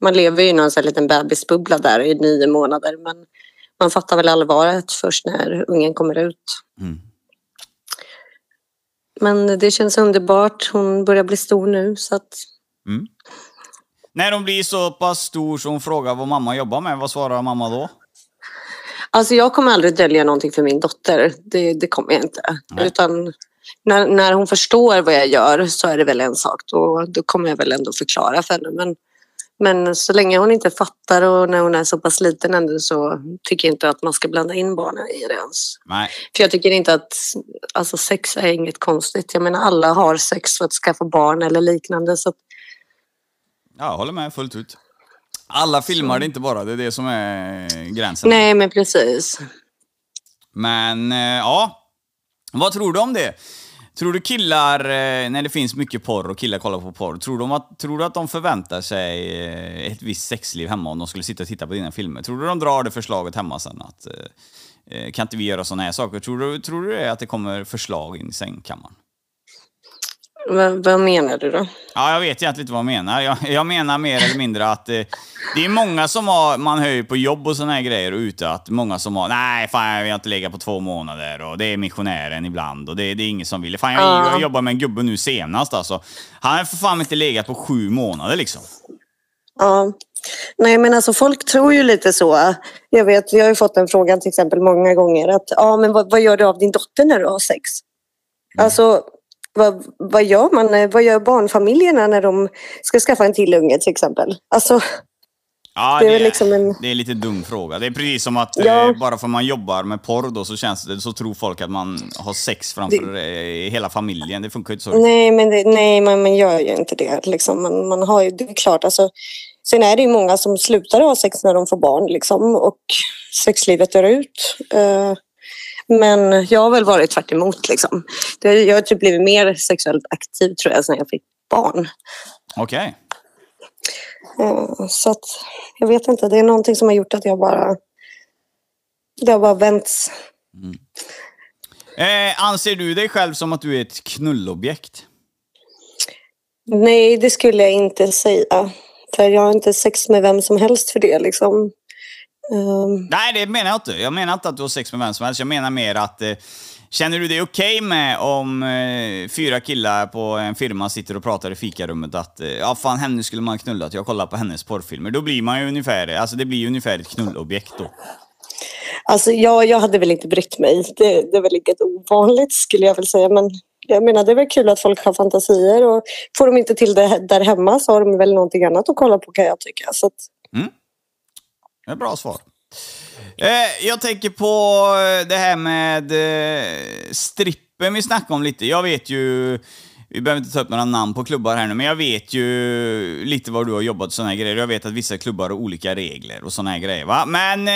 Man lever ju i någon sån här liten bebisbubbla där i 9 månader. Men man fattar väl allvaret först när ungen kommer ut. Mm. Men det känns underbart. Hon börjar bli stor nu så att... Mm. När hon blir så pass stor så hon frågar vad mamma jobbar med, vad svarar mamma då? Alltså jag kommer aldrig dölja någonting för min dotter. Det kommer jag inte. Nej. Utan när hon förstår vad jag gör så är det väl en sak. Då kommer jag väl ändå förklara för henne. Men så länge hon inte fattar och när hon är så pass liten ändå så tycker jag inte att man ska blanda in barnen i det ens. Nej. För jag tycker inte att alltså sex är inget konstigt. Jag menar alla har sex för att skaffa barn eller liknande så att ja, jag håller med fullt ut. Alla filmar det inte bara, det är det som är gränsen. Nej, men precis. Men, ja. Vad tror du om det? Tror du killar, när det finns mycket porr och killar kollar på porr, tror du att de förväntar sig ett visst sexliv hemma om de skulle sitta och titta på dina filmer? Tror du de drar det förslaget hemma sen att kan inte vi göra såna här saker? Tror du att det kommer förslag in i sängkammaren? Vad menar du då? Ja, jag vet egentligen inte vad jag menar. Jag menar mer eller mindre att det är många som har, man hör ju på jobb och såna här grejer och ute att många som har, nej fan jag vill inte lägga på 2 månader och det är missionären ibland och det är ingen som vill. Fan jag jobbar med en gubbe nu senast alltså. Han har för fan inte legat på 7 månader liksom. Ja, nej men alltså folk tror ju lite så. Jag har ju fått den frågan till exempel många gånger att ja men vad gör du av din dotter när du har sex? Mm. Alltså vad gör man? Vad gör barnfamiljerna när de ska skaffa en till unge till exempel? Alltså, ja, det är liksom det är lite dum fråga. Det är precis som att bara för man jobbar med porr då så känns det, så tror folk att man har sex framför hela familjen. Det funkar ju inte så. Nej, men man gör ju inte det. Liksom. Man har ju, det är klart. Alltså, sen är det ju många som slutar ha sex när de får barn liksom, och sexlivet dör ut. Men jag har väl varit tvärt emot liksom. Jag har typ blivit mer sexuellt aktiv tror jag sen jag fick barn. Okej. Okay. Så att jag vet inte, det är någonting som har gjort att jag bara vänts. Mm. Anser du dig själv som att du är ett knullobjekt? Nej, det skulle jag inte säga. För jag har inte sex med vem som helst för det liksom. Nej, det menar jag inte. Jag menar inte att du har sex med vem som helst. Jag menar mer att känner du dig okej med om 4 killar på en firma sitter och pratar i fikarummet att ja fan, henne skulle man knulla, att jag kollar på hennes porrfilmer. Då blir man ju ungefär, alltså det blir ju ungefär ett knullobjekt då. Alltså jag hade väl inte brytt mig. Det är väl inget ovanligt skulle jag väl säga, men jag menar det är väl kul att folk har fantasier, och får de inte till det där hemma så har de väl någonting annat att kolla på, kan jag tycka. Så att... Det är bra svar. Jag tänker på det här med strippen vi snackade om lite. Jag vet ju, vi behöver inte ta upp några namn på klubbar här nu, men jag vet ju lite var du har jobbat och såna här grejer. Jag vet att vissa klubbar har olika regler och såna här grejer, va? Men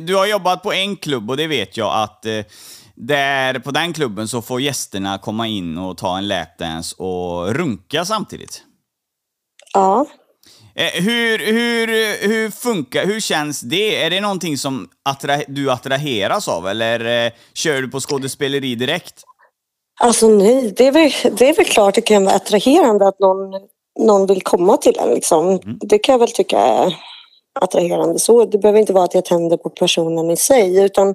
du har jobbat på en klubb, och det vet jag att där på den klubben så får gästerna komma in och ta en lapdance och runka samtidigt. Ja. Hur funkar, hur känns det? Är det någonting som du attraheras av, eller kör du på skådespeleri direkt? Alltså nej, det är väl klart det kan vara attraherande att någon vill komma till en liksom. Det kan jag väl tycka är attraherande så. Det behöver inte vara att jag tänder på personen i sig, utan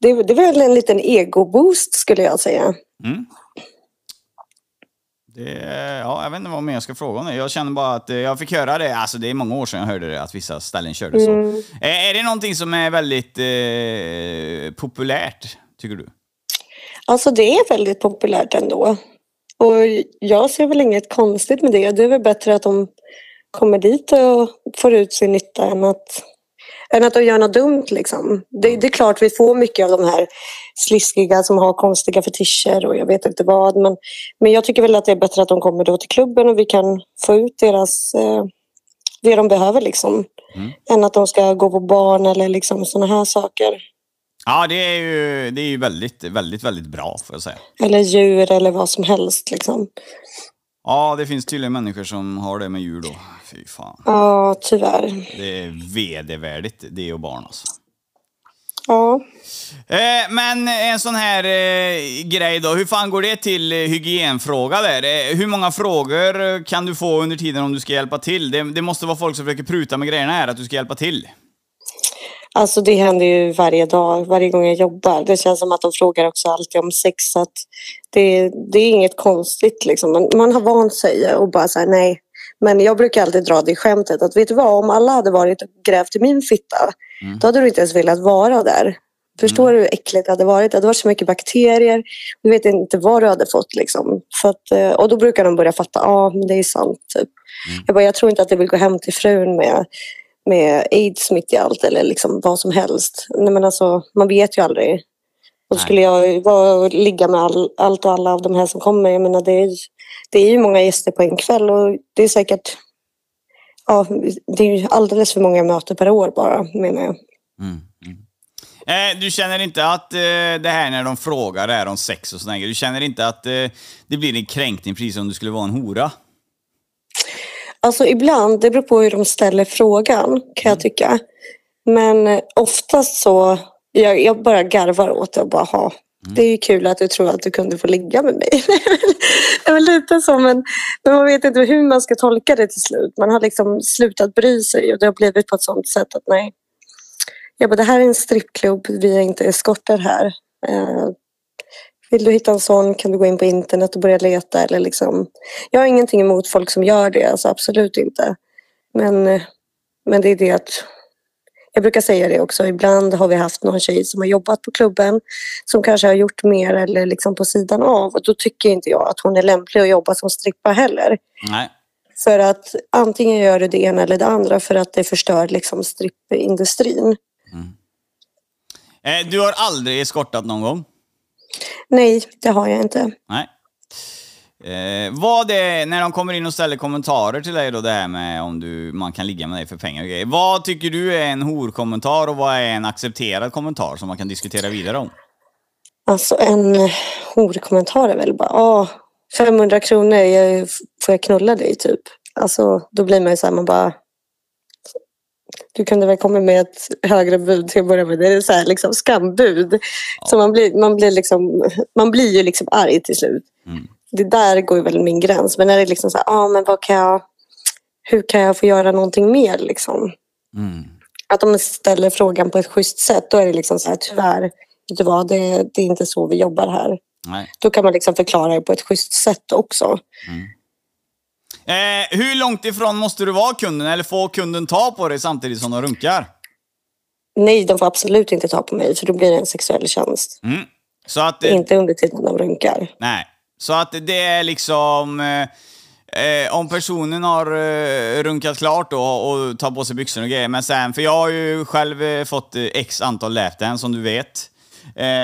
det är väl en liten ego-boost skulle jag säga. Ja, jag vet inte vad mer jag ska fråga om det. Jag känner bara att jag fick höra det. Alltså det är många år sedan jag hörde det, att vissa ställen körde så. Är det någonting som är väldigt populärt, tycker du? Alltså det är väldigt populärt ändå. Och jag ser väl inget konstigt med det. Det är väl bättre att de kommer dit och får ut sin nytta än att de gör något dumt liksom. Det är klart vi får mycket av de här sliskiga som har konstiga fetischer och jag vet inte vad, men jag tycker väl att det är bättre att de kommer då till klubben och vi kan få ut deras det de behöver liksom, än att de ska gå på barn eller liksom såna här saker. Ja, det är ju väldigt väldigt väldigt bra, får jag säga. Eller djur eller vad som helst liksom. Ja, det finns tydligen människor som har det med djur då. Fy fan. Ja, tyvärr. Det är vedervärdigt, det och barn alltså. Ja. Men en sån här grej då, hur fan går det till hygienfråga där? Hur många frågor kan du få under tiden om du ska hjälpa till? Det måste vara folk som försöker pruta med grejerna här, att du ska hjälpa till. Alltså det händer ju varje dag, varje gång jag jobbar. Det känns som att de frågar också alltid om sex, så att det är inget konstigt liksom. Man har vant sig och bara så här, nej. Men jag brukar alltid dra det skämtet att vet du vad, om alla hade varit och grävt i min fitta, då hade du inte ens velat vara där. Förstår du hur äckligt det hade varit? Det hade varit så mycket bakterier. Du vet inte vad du hade fått liksom. Så att, och då brukar de börja fatta, det är sant typ. Jag tror inte att det vill gå hem till frun med AIDS-smitt i allt eller liksom vad som helst. Nej, men alltså, man vet ju aldrig. Och skulle jag ligga med allt och alla av de här som kommer, jag menar det är ju många gäster på en kväll, och det är säkert det är ju alldeles för många möten per år bara, menar jag. Du känner inte att det här när de frågar är om sex och sådär, du känner inte att det blir en kränkning precis som om du skulle vara en hora? Alltså ibland, det beror på hur de ställer frågan, kan jag tycka. Men oftast så, jag bara garvar åt det och bara, det är ju kul att du tror att du kunde få ligga med mig. Det var lite så, men man vet inte hur man ska tolka det till slut. Man har liksom slutat bry sig, och det har blivit på ett sånt sätt att nej. Jag bara, det här är en strippklubb, vi är inte eskorter här. Vill du hitta en sån kan du gå in på internet och börja leta eller liksom. Jag har ingenting emot folk som gör det, alltså absolut inte. Men det är det att jag brukar säga det också. Ibland har vi haft någon tjej som har jobbat på klubben som kanske har gjort mer eller liksom på sidan av, och då tycker inte jag att hon är lämplig att jobba som strippa heller. Nej. För att antingen gör du det ena eller det andra för att det förstör liksom strippindustrin. Du har aldrig eskortat någon gång? Nej, det har jag inte. Nej. Vad det, när de kommer in och ställer kommentarer till dig då, det här med om man kan ligga med dig för pengar och grejer. Vad tycker du är en horkommentar och vad är en accepterad kommentar som man kan diskutera vidare om? Alltså en horkommentar är väl bara 500 kronor, får jag knulla dig typ. Alltså då blir man ju så här, man bara, du kunde väl komma med ett högre bud till att börja med. Det är så här liksom skambud. Så man blir ju liksom arg till slut. Det där går ju väl min gräns. Men när det är liksom så här, men hur kan jag få göra någonting mer liksom? att de ställer frågan på ett schysst sätt, då är det liksom så här, tyvärr, det är inte så vi jobbar här. Nej. Då kan man liksom förklara det på ett schysst sätt också. Mm. Hur långt ifrån måste du vara kunden, eller får kunden ta på dig samtidigt som de runkar? Nej, de får absolut inte ta på mig, för då blir det en sexuell tjänst. Mm. Så att, inte under tiden de runkar. Nej, så att det är liksom... om personen har runkat klart då och tar på sig byxor och grejer. Men sen, för jag har ju själv fått x antal läten som du vet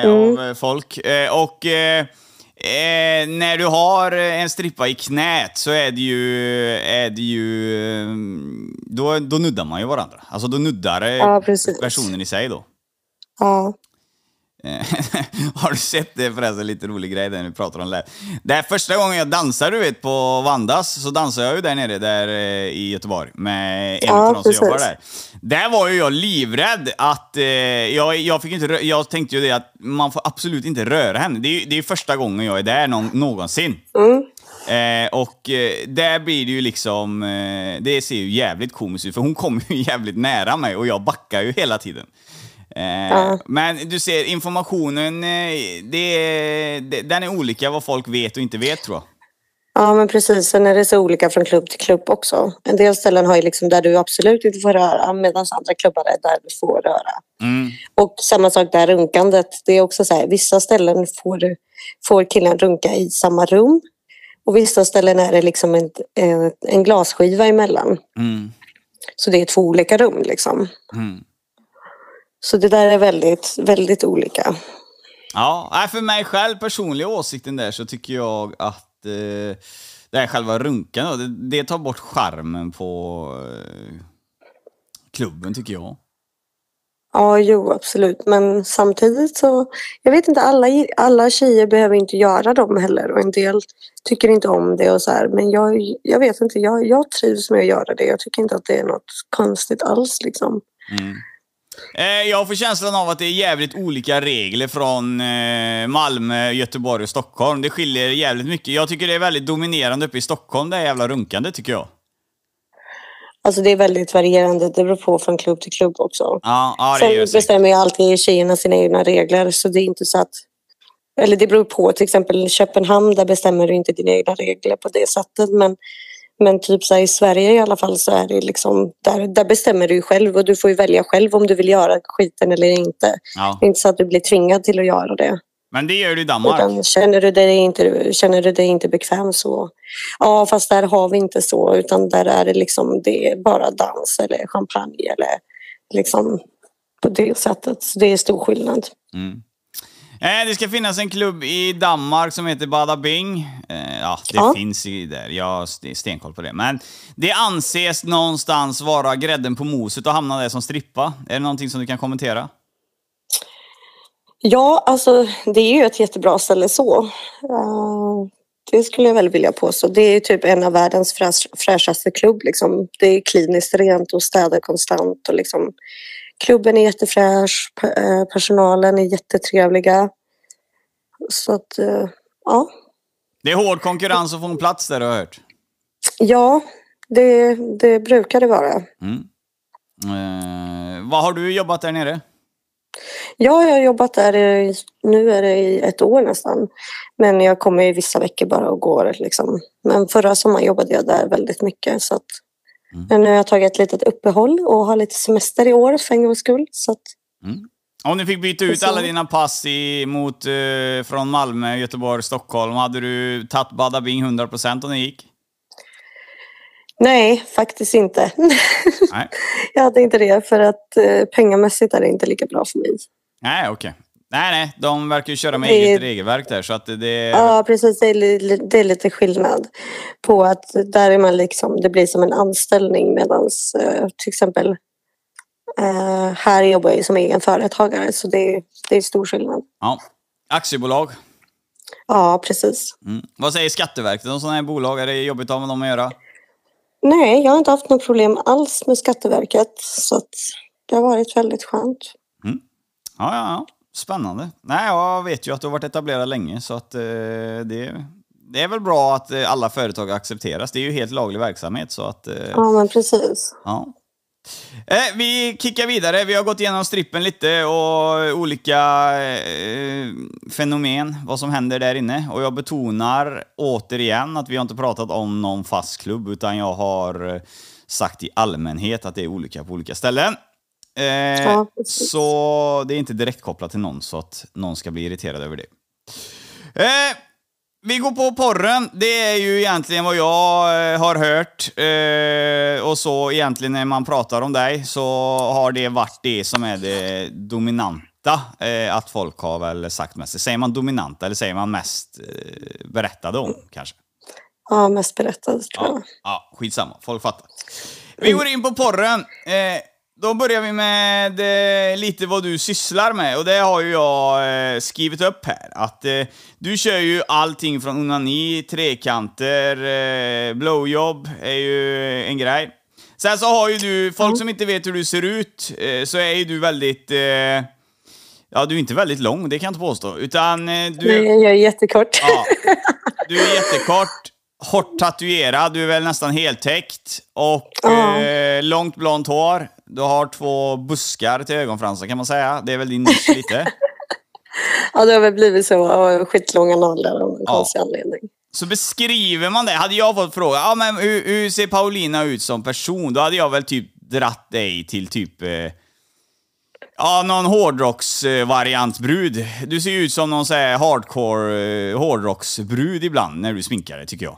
av folk. När du har en strippa i knät så är det ju då nuddar man ju varandra. Alltså då nuddar personen i sig då. Ja. Har du sett det förresten, lite rolig grej där vi pratar om lät. Det är första gången jag dansar, du vet, på Vandas, så dansar jag ju där nere där i Göteborg med en av de som jobbar där. Där var ju jag livrädd att jag fick inte jag tänkte ju det att man får absolut inte röra henne. Det är första gången jag är där någonsin. Mm. Där blir det ju liksom det ser ju jävligt komiskt ut, för hon kommer ju jävligt nära mig och jag backar ju hela tiden. Men du ser, informationen den är olika vad folk vet och inte vet, tror jag. Ja, men precis. Sen är det så olika från klubb till klubb också. En del ställen har ju liksom där du absolut inte får röra, medan andra klubbar är där du får röra. Mm. Och samma sak där runkandet. Det är också så här, vissa ställen får killen runka i samma rum. Och vissa ställen är det liksom en glasskiva emellan. Mm. Så det är två olika rum liksom. Mm. Så det där är väldigt, väldigt olika. Ja, för mig själv, personliga åsikten där, så tycker jag att det här själva runkan, det tar bort charmen på klubben, tycker jag. Ja, jo, absolut. Men samtidigt så, jag vet inte, alla tjejer behöver inte göra dem heller. Och en del tycker inte om det och så här. Men jag vet inte, jag trivs med att göra det. Jag tycker inte att det är något konstigt alls liksom. Mm. Jag får känslan av att det är jävligt olika regler från Malmö, Göteborg och Stockholm. Det skiljer jävligt mycket. Jag tycker det är väldigt dominerande uppe i Stockholm, det är jävla runkande, tycker jag. Alltså det är väldigt varierande. Det beror på från klubb till klubb också. Ja, det sen bestämmer ju alltid tjejerna sina egna regler. Så det är inte så att... Eller det beror på, till exempel Köpenhamn, där bestämmer du inte dina egna regler på det sättet. Men typ så här, i Sverige i alla fall, så är det liksom där bestämmer du själv, och du får ju välja själv om du vill göra skiten eller inte. Ja. Det är inte så att du blir tvingad till att göra det. Men det gör du i Danmark. Utan, känner du dig inte bekväm så. Ja, fast där har vi inte så, utan där är det liksom, det är bara dans eller champagne eller liksom på det sättet. Så det är stor skillnad. Mm. Det ska finnas en klubb i Danmark som heter Badabing. Det finns ju där. Jag är stenkoll på det. Men det anses någonstans vara grädden på moset och hamna där som strippa. Är det någonting som du kan kommentera? Ja, alltså det är ju ett jättebra ställe så. Det skulle jag väl vilja påstå. Det är typ en av världens fräschaste klubb. Liksom. Det är kliniskt rent och städar konstant och liksom... Klubben är jättefräsch, personalen är jättetrevliga. Så att, ja. Det är hård konkurrens att få en plats där, har jag hört. Ja, det brukar det vara. Mm. Vad har du jobbat där nere? Ja, jag har jobbat där nu är det i ett år nästan. Men jag kommer i vissa veckor bara och går. Liksom. Men förra sommaren jobbade jag där väldigt mycket, så att... Mm. Men nu har jag tagit ett litet uppehåll och har lite semester i år för en gångs skull. Så att... Mm. Om du fick byta ut alla dina pass från Malmö, Göteborg, Stockholm, hade du tagit Badabing 100% om det gick? Nej, faktiskt inte. Nej. Jag hade inte det, för att pengamässigt är det inte lika bra för mig. Nej, okej. Okay. Nej, de verkar ju köra med eget regelverk där, så att det... Ja, precis, det är lite skillnad på att där är man liksom, det blir som en anställning, medans till exempel här jobbar jag som egen företagare, så det är stor skillnad. Ja, aktiebolag. Ja, precis. Mm. Vad säger Skatteverket om sådana här bolag? Är det jobbigt av dem att göra? Nej, jag har inte haft något problem alls med Skatteverket, så att det har varit väldigt skönt. Mm. Ja. Spännande. Nej, jag vet ju att du har varit etablerad länge, så att det är väl bra att alla företag accepteras. Det är ju helt laglig verksamhet, så att... Ja, men precis. Ja. Vi kickar vidare. Vi har gått igenom strippen lite och olika fenomen, vad som händer där inne. Och jag betonar återigen att vi har inte pratat om någon fast klubb, utan jag har sagt i allmänhet att det är olika på olika ställen. Ja, så det är inte direkt kopplat till någon, så att någon ska bli irriterad över det. Vi går på porren. Det är ju egentligen vad jag har hört. Och så egentligen när man pratar om dig, så har det varit det som är det dominanta. Att folk har väl sagt mest. Säger man dominanta eller säger man mest berättade om kanske? Ja, mest berättade tror jag. Ja, skitsamma. Folk fattar. Vi går in på porren. Då börjar vi med lite vad du sysslar med. Och det har ju jag skrivit upp här. Att du kör ju allting från onani, trekanter, blowjob är ju en grej. Sen så har ju du, folk som inte vet hur du ser ut, så är ju du väldigt... ja, du är inte väldigt lång, det kan jag inte påstå. Utan du... Nej, jag är jättekort. Ja, du är jättekort. Hårt tatuerad, du är väl nästan heltäckt. Och långt blont hår. Du har två buskar till ögonfransar kan man säga. Det är väl din nisch lite. Ja, det har väl blivit så av skitlånga naglar av en konstig anledning. Så beskriver man det. Hade jag fått fråga, men hur ser Paulina ut som person? Då hade jag väl typ dratt dig till typ... någon hårdrocksvariantbrud. Du ser ju ut som någon så här hardcore hårdrocksbrud ibland när du sminkar det, tycker jag.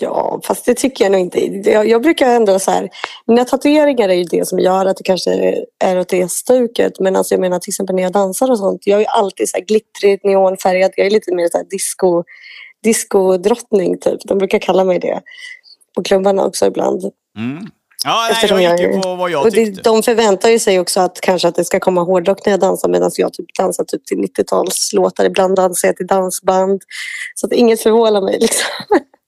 Ja, fast det tycker jag nog inte. Jag brukar ändå så här... Mina tatueringar är ju det som gör att det kanske är åt det stuket. Men alltså jag menar till exempel när jag dansar och sånt. Jag är ju alltid så här glittrigt, neonfärgad. Jag är lite mer så här disco-drottning typ. De brukar kalla mig det. Och klubbarna också ibland. Mm. Ja, nej, jag gick ju på vad jag tyckte. De förväntar ju sig också att kanske att det ska komma hårdrock när jag dansar, medan jag typ dansar typ till 90-talslåtar. Ibland dansar jag till dansband. Så att inget förvånar mig liksom.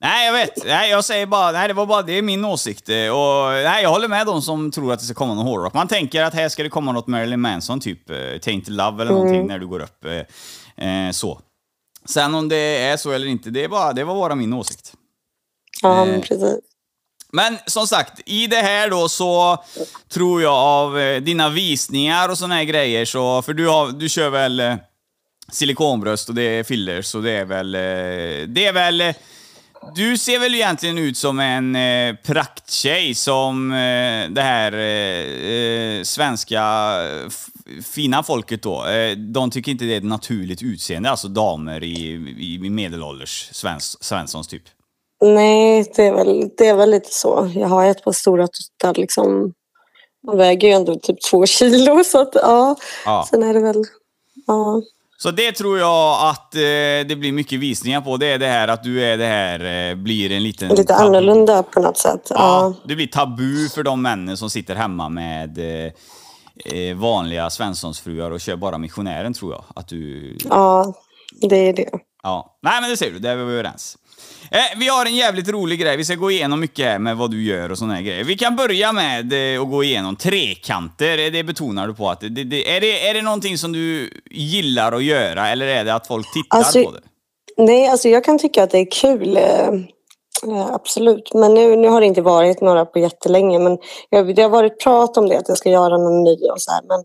Nej, jag vet. Nej, jag säger bara, det är min åsikt. Och nej, jag håller med de som tror att det ska komma någon hårdrock. Man tänker att här ska det komma något Marilyn Manson typ Tainted Love eller någonting när du går upp så. Sen om det är så eller inte, det var bara min åsikt. Ja, precis. Men som sagt, i det här då så tror jag av dina visningar och såna här grejer så... För du kör väl silikonbröst och det är fillers, så det är väl... du ser väl egentligen ut som en prakttjej som det här svenska fina folket då. De tycker inte det är ett naturligt utseende, alltså damer i medelålders svenssons typ. Nej, det är väl lite så. Jag har ett par stora tuttar liksom. De väger ju ändå typ 2 kilo, så att Sen är det väl, Så det tror jag att det blir mycket visningar på. Det är det här att du är det här, blir en liten... Lite tabu. Annorlunda på något sätt. Det blir tabu för de männen som sitter hemma med vanliga svenssonsfruar och kör bara missionären, tror jag. Att du... Ja, det är det. Ja, nej men det ser du, där är vi överens. Vi har en jävligt rolig grej. Vi ska gå igenom mycket här med vad du gör och såna här grejer. Vi kan börja med att gå igenom trekanter. Det betonar du på att är det någonting som du gillar att göra, eller är det att folk tittar på det? Nej, alltså jag kan tycka att det är kul. Absolut. Men nu har det inte varit några på jättelänge, men det har varit prat om det att jag ska göra någon ny och så här, men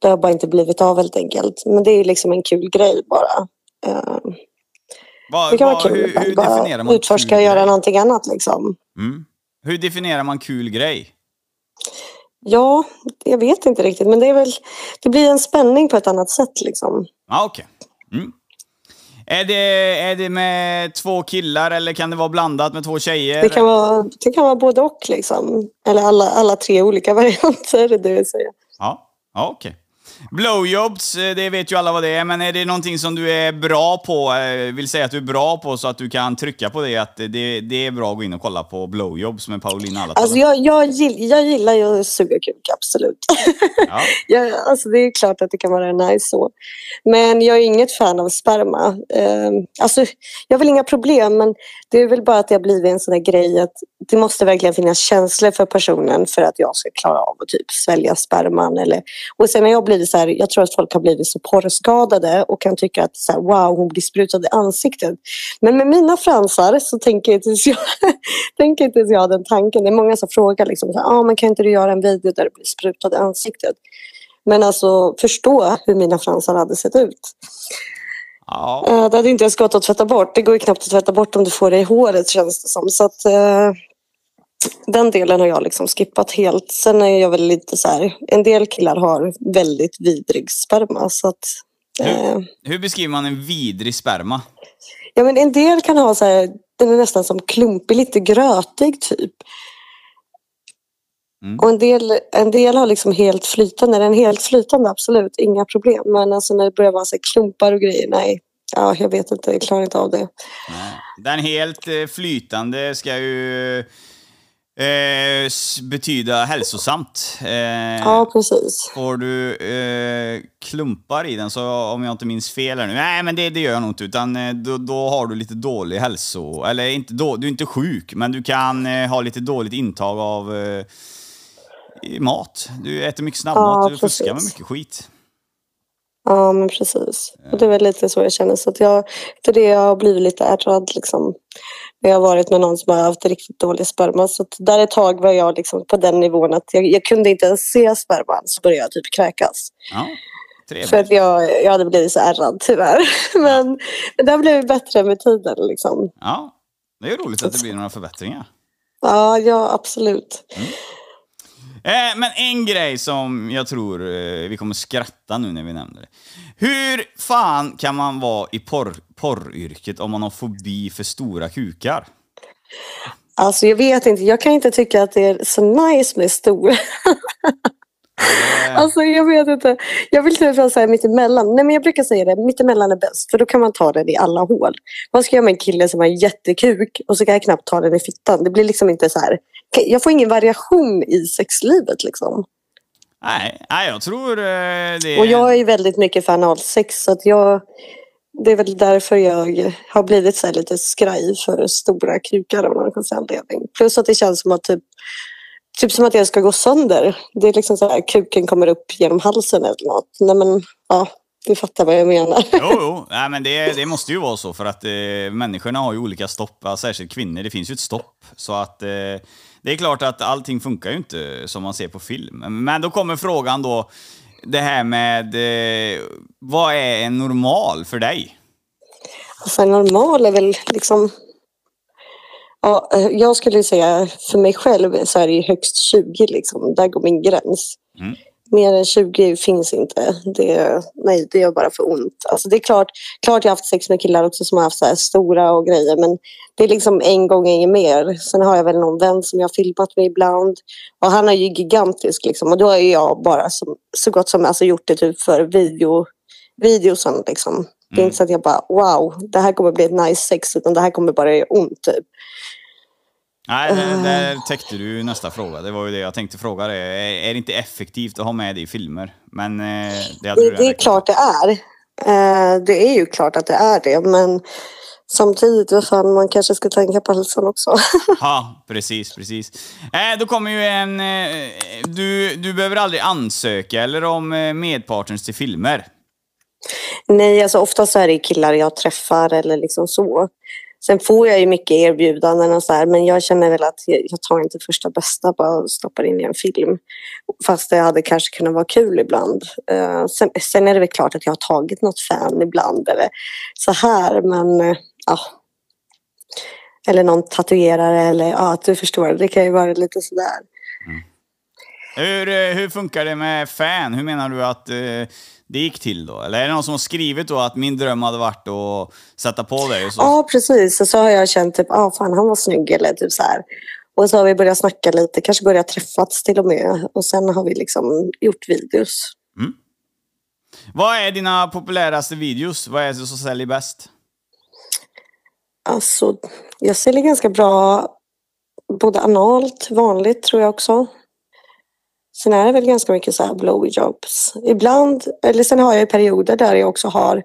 det har bara inte blivit av helt enkelt. Men det är liksom en kul grej bara. Det kan vara kul. Hur definierar man utforska och göra någonting annat liksom. Mm. Hur definierar man kul grej? Ja, jag vet inte riktigt, men det blir en spänning på ett annat sätt liksom. Okej. Mm. Är det med 2 killar eller kan det vara blandat med 2 tjejer? Det kan vara både och liksom, eller alla 3 olika varianter, det vill säga. Okej. Blowjobs, det vet ju alla vad det är, men är det någonting som du är bra på, vill säga att du är bra på, så att du kan trycka på det, att det är bra att gå in och kolla på blowjobs med Paulina Alatalo? Alltså jag gillar ju att suga kuk, absolut. Ja. Alltså det är klart att det kan vara nice så. Men jag är inget fan av sperma. Alltså jag har väl inga problem, men det är väl bara att jag blivit en sån där grej att det måste verkligen finnas känslor för personen för att jag ska klara av att typ svälja sperman, eller och sen har jag blivit blir så här, jag tror att folk har blivit så porrskadade och kan tycka att så här, wow, hon blir sprutad i ansiktet. Men med mina fransar så tänker inte jag den tanken. Det är många som frågar liksom, men kan inte du göra en video där det blir sprutad i ansiktet? Men alltså förstå hur mina fransar hade sett ut. Ja. Det hade inte ens gått att tvätta bort. Det går ju knappt att tvätta bort om du får det i håret, känns det som. Så att den delen har jag liksom skippat helt. Sen är jag väl lite så här, en del killar har väldigt vidrig sperma. Så att, hur beskriver man en vidrig sperma? Ja, men en del kan ha så här, den är nästan som klumpig, lite grötig typ. Mm. Och en del har liksom helt flytande. Den helt flytande, absolut, inga problem. Men alltså när det börjar vara så klumpar och grejer, nej. Ja, jag vet inte, jag klarar inte av det. Nej. Den helt flytande ska ju betyda hälsosamt. Ja, precis. Får du klumpar i den, så om jag inte minns fel här nu. Nej, men det gör jag nog inte. Utan då har du lite dålig hälso. Eller inte du är inte sjuk, men du kan ha lite dåligt intag av mat. Du äter mycket snabbmat, du fuskar med mycket skit. Ja, men precis. Och det var lite så jag känner. Så att jag har blivit lite ärrad liksom. Jag har varit med någon som har haft riktigt dålig sperma. Så att där ett tag var jag liksom på den nivån att jag kunde inte ens se sperman. Så började jag typ kräkas. Ja, trevligt. För att jag hade blivit så ärrad tyvärr. Men det blev bättre med tiden liksom. Ja, det är ju roligt att det blir några förbättringar. Ja absolut. Mm. Men en grej som jag tror vi kommer skratta nu när vi nämner det. Hur fan kan man vara i porryrket om man har fobi för stora kukar? Alltså jag vet inte. Jag kan inte tycka att det är så nice med stora. Alltså jag vet inte. Jag vill typ säga mittemellan. Nej, men jag brukar säga det. Mittemellan är bäst. För då kan man ta den i alla hål. Vad ska jag med en kille som har en jättekuk och så kan jag knappt ta den i fittan? Det blir liksom inte så här. Jag får ingen variation i sexlivet liksom. Nej, jag tror det. Och jag är ju väldigt mycket fan av sex, så att det är väl därför jag har blivit så här lite skraj för stora kukar av någon konstig anledning. Plus att det känns som att typ som att jag ska gå sönder. Det är liksom så här, kuken kommer upp genom halsen eller något. Nej, men ja, du fattar vad jag menar. Jo. Nej, men det måste ju vara så, för att människorna har ju olika stopp, särskilt kvinnor. Det finns ju ett stopp, så att det är klart att allting funkar ju inte som man ser på film. Men då kommer frågan då, det här med vad är en normal för dig? Alltså en normal är väl liksom, ja, jag skulle säga för mig själv så är det ju högst 20 liksom. Där går min gräns. Mm. Mer än 20 finns inte. Det är bara för ont. Alltså det är klart jag har haft sex med killar också som har haft så här stora och grejer. Men det är liksom en gång inget mer. Sen har jag väl någon vän som jag har filmat med ibland. Och han är ju gigantisk liksom. Och då är jag bara så gott som alltså gjort det typ för videosen liksom. Mm. Det är inte så att jag bara wow, det här kommer bli ett nice sex. Utan det här kommer bara göra ont typ. Nej, där täckte du nästa fråga. Det var ju det jag tänkte fråga dig. Är det inte effektivt att ha med det i filmer? Men det är klart det är. Det är ju klart att det är det. Men samtidigt, vad fan, man kanske ska tänka på hälsan också. Ja, precis. Då kommer ju en... Du behöver aldrig ansöka eller om medpartners till filmer. Nej, alltså oftast är det killar jag träffar eller liksom så. Sen får jag ju mycket erbjudanden och så här, men jag känner väl att jag tar inte första bästa, bara stoppar in i en film. Fast det hade kanske kunnat vara kul ibland. Sen är det väl klart att jag har tagit något fan ibland eller så här, men ja. Eller någon tatuerare eller ja, att du förstår, det kan ju vara lite sådär. Mm. Hur funkar det med fan? Hur menar du att det gick till då? Eller är det någon som har skrivit då att min dröm hade varit att sätta på dig? Så? Ja, precis. Och så har jag känt typ, fan han var snygg eller typ så här. Och så har vi börjat snacka lite, kanske börjat träffats till och med. Och sen har vi liksom gjort videos. Mm. Vad är dina populäraste videos? Vad är det som säljer bäst? Alltså, jag säljer ganska bra både analt, vanligt tror jag också. Sen är det väl ganska mycket så här blowjobs. Ibland, eller sen har jag perioder där jag också har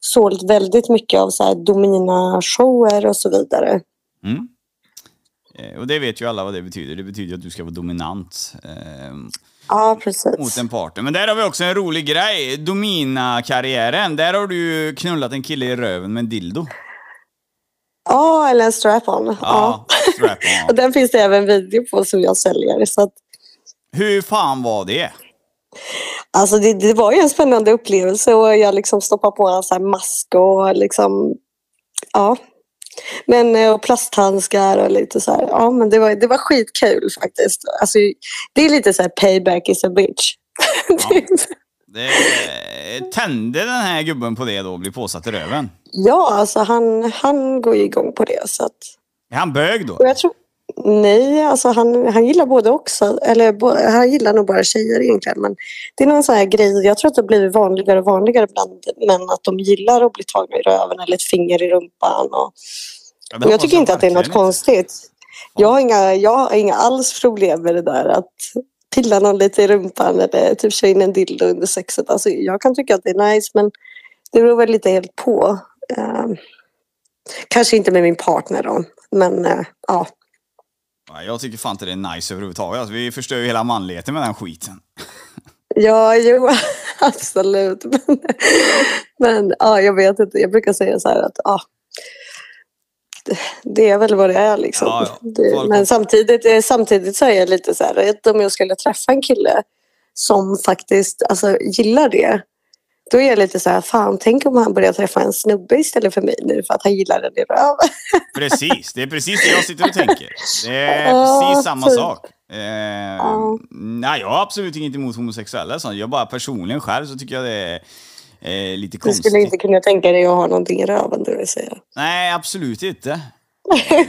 sålt väldigt mycket av så här domina-shower och så vidare. Mm. Och det vet ju alla vad det betyder. Det betyder att du ska vara dominant. Ja, precis. Mot en partner. Men där har vi också en rolig grej. Domina-karriären. Där har du knullat en kille i röven med en dildo. Ja, eller en strap-on. Ja, strap-on. Och den finns det även video på som jag säljer. Så att... Hur fan var det? Alltså det var ju en spännande upplevelse. Och jag liksom stoppade på en så här mask och liksom... Ja. Men och plasthandskar och lite så här. Ja, men det var skitkul faktiskt. Alltså det är lite så här payback is a bitch. Ja. Det tände den här gubben på det då och blir påsatt i röven. Ja, alltså han går ju igång på det så att... Är han bög då? Jag tror nej, alltså han gillar både också eller han gillar nog bara tjejer egentligen, men det är någon sån här grej. Jag tror att det blir vanligare och vanligare bland män att de gillar att bli tagna i röven eller ett finger i rumpan och, ja, och jag tycker inte att det är något konstigt. Jag har inga alls problem med det där att pilla någon lite i rumpan eller typ köra in en dildo under sexet. Alltså jag kan tycka att det är nice, men det beror väl lite helt på. Kanske inte med min partner då, men ja. Jag tycker fan inte det är nice överhuvudtaget. Alltså, vi förstör ju hela manligheten med den skiten. Ja, jo, absolut. Men ja, jag vet inte. Jag brukar säga så här att ja, det är väl vad det är liksom. Ja. Det, men samtidigt så är jag lite så här att om jag skulle träffa en kille som faktiskt alltså, gillar det, då är jag lite så här, fan, tänk om han börjar träffa en snubbe istället för mig nu för att han gillar den i röv. Precis, det är precis det jag sitter och tänker. Det är precis samma sak. Nej, jag har absolut inget emot homosexuella. Sånt. Jag bara personligen själv så tycker jag det är lite konstigt. Du skulle inte kunna tänka dig att ha någonting i röven, du vill säga. Nej, absolut inte.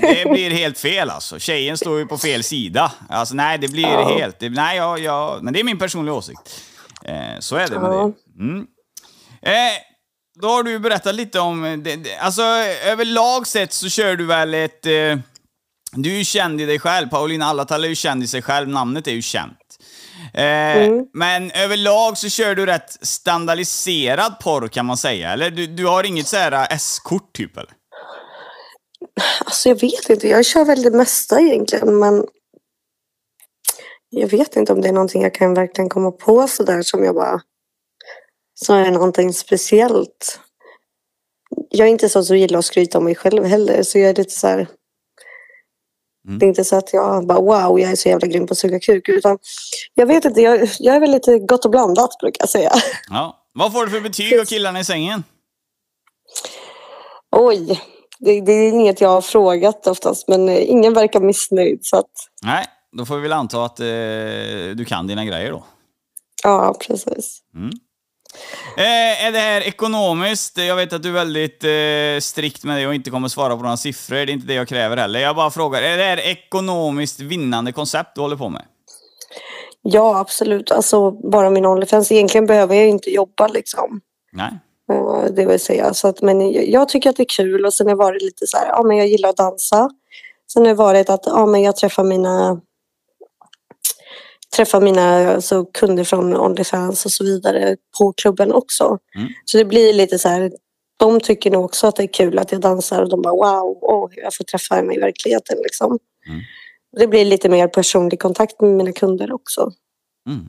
Det blir helt fel alltså. Tjejen står ju på fel sida. Alltså nej, det blir helt... Men det är min personliga åsikt. Så är det med det. Mm. Då har du berättat lite om det, alltså överlag sett så kör du väl ett du är ju känd i dig själv. Paulina Alatalo är ju känd i sig själv. Namnet är ju känt. Men överlag så kör du rätt standardiserad porr kan man säga. Eller du har inget så här S-kort typ eller? Alltså jag vet inte. Jag kör väl det mesta egentligen. Men jag vet inte om det är någonting jag kan verkligen komma på så där som jag bara... Så är någonting speciellt. Jag är inte så som gillar att skryta om mig själv heller. Så jag är lite så här... Det är inte så att jag bara, wow, jag är så jävla grym på att suga kuk. Utan jag vet inte, jag är väl lite gott och blandat brukar jag säga. Ja. Vad får du för betyg av killarna i sängen? Oj, det är inget jag har frågat oftast. Men ingen verkar missnöjd. Så att... Nej, då får vi väl anta att du kan dina grejer då. Ja, precis. Mm. Är det här ekonomiskt? Jag vet att du är väldigt strikt med det och inte kommer svara på några siffror. Det är inte det jag kräver heller. Jag bara frågar, är det här ekonomiskt vinnande koncept du håller på med? Ja, absolut. Alltså, bara min OnlyFans. Egentligen behöver jag inte jobba liksom. Nej. Det vill säga. Så att, men jag tycker att det är kul. Och sen har det varit lite så här, ja men jag gillar att dansa. Sen har det varit att, ja men jag träffar mina alltså, kunder från OnlyFans och så vidare på klubben också. Mm. Så det blir lite så här, de tycker nog också att det är kul att jag dansar och de bara wow, jag får träffa henne i verkligheten liksom. Mm. Det blir lite mer personlig kontakt med mina kunder också. Mm.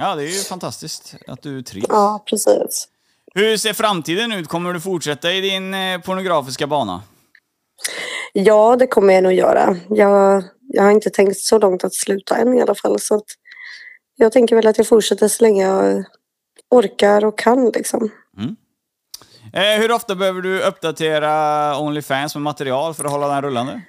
Ja, det är ju fantastiskt att du trivs. Ja, precis. Hur ser framtiden ut? Kommer du fortsätta i din pornografiska bana? Ja, det kommer jag nog göra. Jag har inte tänkt så långt att sluta än i alla fall. Så att jag tänker väl att jag fortsätter så länge jag orkar och kan liksom. Mm. Hur ofta behöver du uppdatera OnlyFans med material för att hålla den rullande?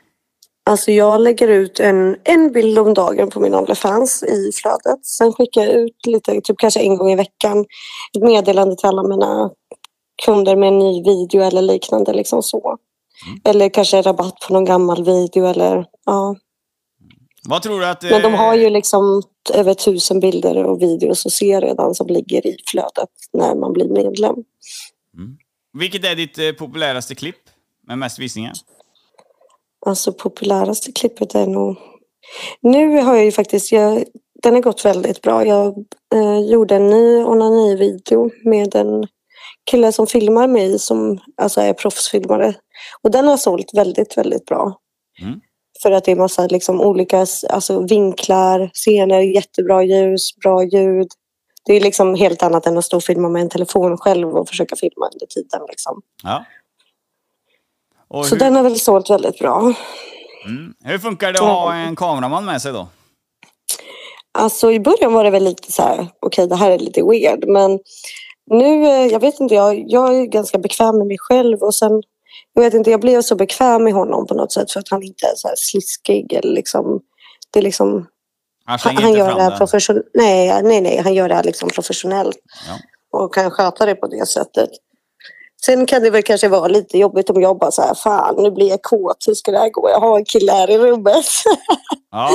Alltså jag lägger ut en bild om dagen på min OnlyFans i flödet. Sen skickar jag ut lite, typ kanske en gång i veckan, ett meddelande till alla mina kunder med en ny video eller liknande liksom så. Mm. Eller kanske rabatt på någon gammal video eller ja. Vad tror du att... Men de har ju liksom över 1000 bilder och videos och ser redan som ligger i flödet när man blir medlem. Mm. Vilket är ditt populäraste klipp med mest visningar? Alltså populäraste klippet är nog... Nu har jag ju faktiskt... Den har gått väldigt bra. Jag gjorde en ny onani-video med en kille som filmar mig som alltså är proffsfilmare. Och den har sålt väldigt, väldigt bra. Mm. För att det är massa liksom olika alltså vinklar, scener, jättebra ljus, bra ljud. Det är liksom helt annat än att stå och filma med en telefon själv och försöka filma under tiden. Liksom. Ja. Och så den har väl sålt väldigt bra. Mm. Hur funkar det att ha en kameraman med sig då? Alltså i början var det väl lite så här, okej, det här är lite weird. Men nu, jag vet inte, jag är ganska bekväm med mig själv. Och sen, jag vet inte, jag blev så bekväm med honom på något sätt. För att han inte är så här sliskig eller liksom, det är liksom... Han gör det här professionellt. Nej, han gör det här liksom professionellt. Ja. Och kan sköta det på det sättet. Sen kan det väl kanske vara lite jobbigt om jag bara så här, fan, nu blir jag kåt, hur ska det här gå? Jag har en kille här i rummet. Ja,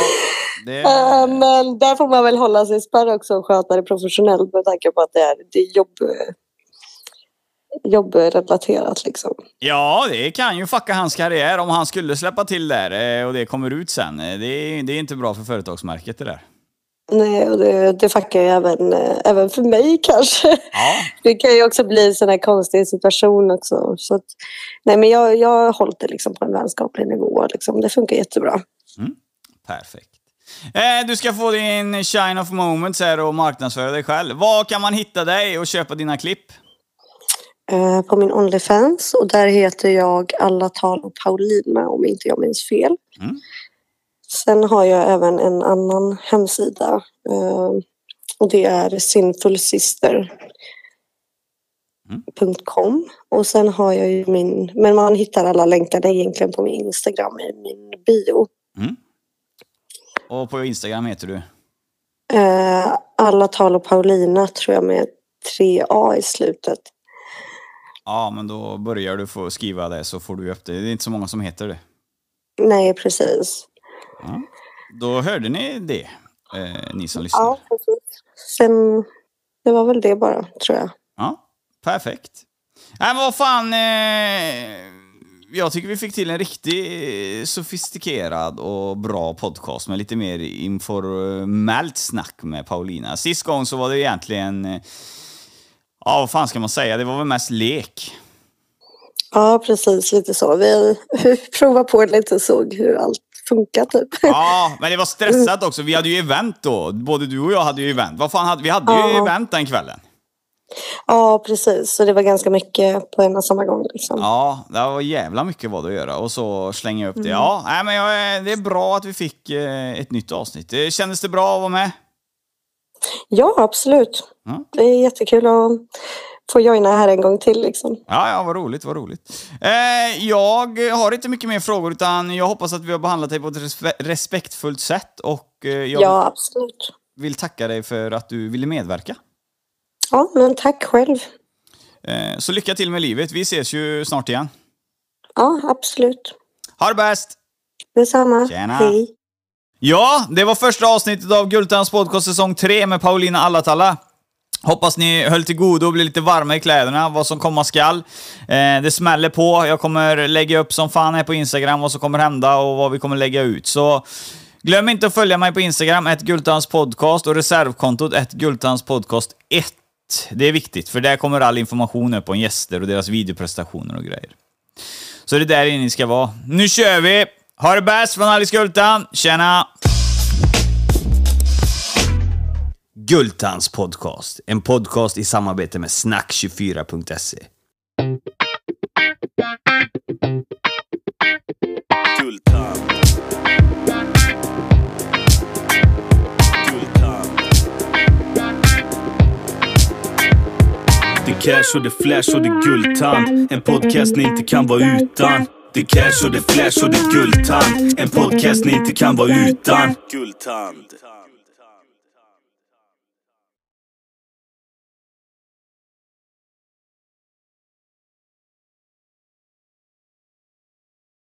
det... Men där får man väl hålla sig i spärr också och sköta det professionellt med tanke på att det är jobbrelaterat liksom. Ja, det kan ju fucka hans karriär om han skulle släppa till där och det kommer ut sen. Det är inte bra för företagsmärket det där. Nej, och det fuckar ju även för mig kanske. Ja. Det kan ju också bli en sån här konstig situation också. Så att, nej, men jag har hållit det liksom på en vänskaplig nivå. Liksom. Det funkar jättebra. Mm. Perfekt. Du ska få din shine of moments här och marknadsföra dig själv. Var kan man hitta dig och köpa dina klipp? På min OnlyFans, och där heter jag Alatalo Paulina om inte jag minns fel. Mm. Sen har jag även en annan hemsida och det är sinfulsister.com. Och sen har jag ju men man hittar alla länkarna egentligen på min Instagram i min bio. Mm. Och på Instagram heter du? Alatalo Paulina tror jag med 3A i slutet. Ja, men då börjar du få skriva det så får du upp det. Det är inte så många som heter det. Nej, precis. Ja. Då hörde ni det, ni som lyssnar. Ja, precis. Sen, det var väl det bara, tror jag. Ja, perfekt. Nej, men vad fan... jag tycker vi fick till en riktigt sofistikerad och bra podcast med lite mer informellt snack med Paulina. Sist gång så var det egentligen... ja, vad fan ska man säga? Det var väl mest lek. Ja, precis. Lite så. Vi provar på lite och såg hur allt funkar typ. Ja, men det var stressat också. Vi hade ju event då. Både du och jag hade ju event. Vad fan hade vi ju event den kvällen. Ja, precis. Så det var ganska mycket på en och samma gång liksom. Ja, det var jävla mycket vad att göra. Och så slänga upp det. Ja, nej, men det är bra att vi fick ett nytt avsnitt. Kändes det bra att vara med? Ja, absolut. Mm. Det är jättekul att få joina här en gång till liksom. Ja, vad roligt. Jag har inte mycket mer frågor utan jag hoppas att vi har behandlat dig på ett respektfullt sätt och jag absolut. Vill tacka dig för att du ville medverka. Ja, men tack själv. Så lycka till med livet. Vi ses ju snart igen. Ja, absolut. Ha det bäst. Detsamma. Tjena. Hej. Ja, det var första avsnittet av Guldtands podcast säsong 3 med Paulina Alatalo. Hoppas ni höll till godo och blev lite varma i kläderna, vad som komma skall. Det smäller på, jag kommer lägga upp som fan här på Instagram vad som kommer hända och vad vi kommer lägga ut. Så glöm inte att följa mig på Instagram, @guldtandspodcast och reservkontot @guldtandspodcast1. Det är viktigt för där kommer all information upp om gäster och deras videoprestationer och grejer. Så det där är ni ska vara. Nu kör vi! Ha det bäst från Alice Guldtand. Tjena! Guldtands podcast. En podcast i samarbete med Snack24.se. Guldtand. Guldtand. Det cash och det flash och det guldtand. En podcast ni inte kan vara utan. Det cash och det flash och det guldtand. En podcast ni inte kan vara utan. Guldtand.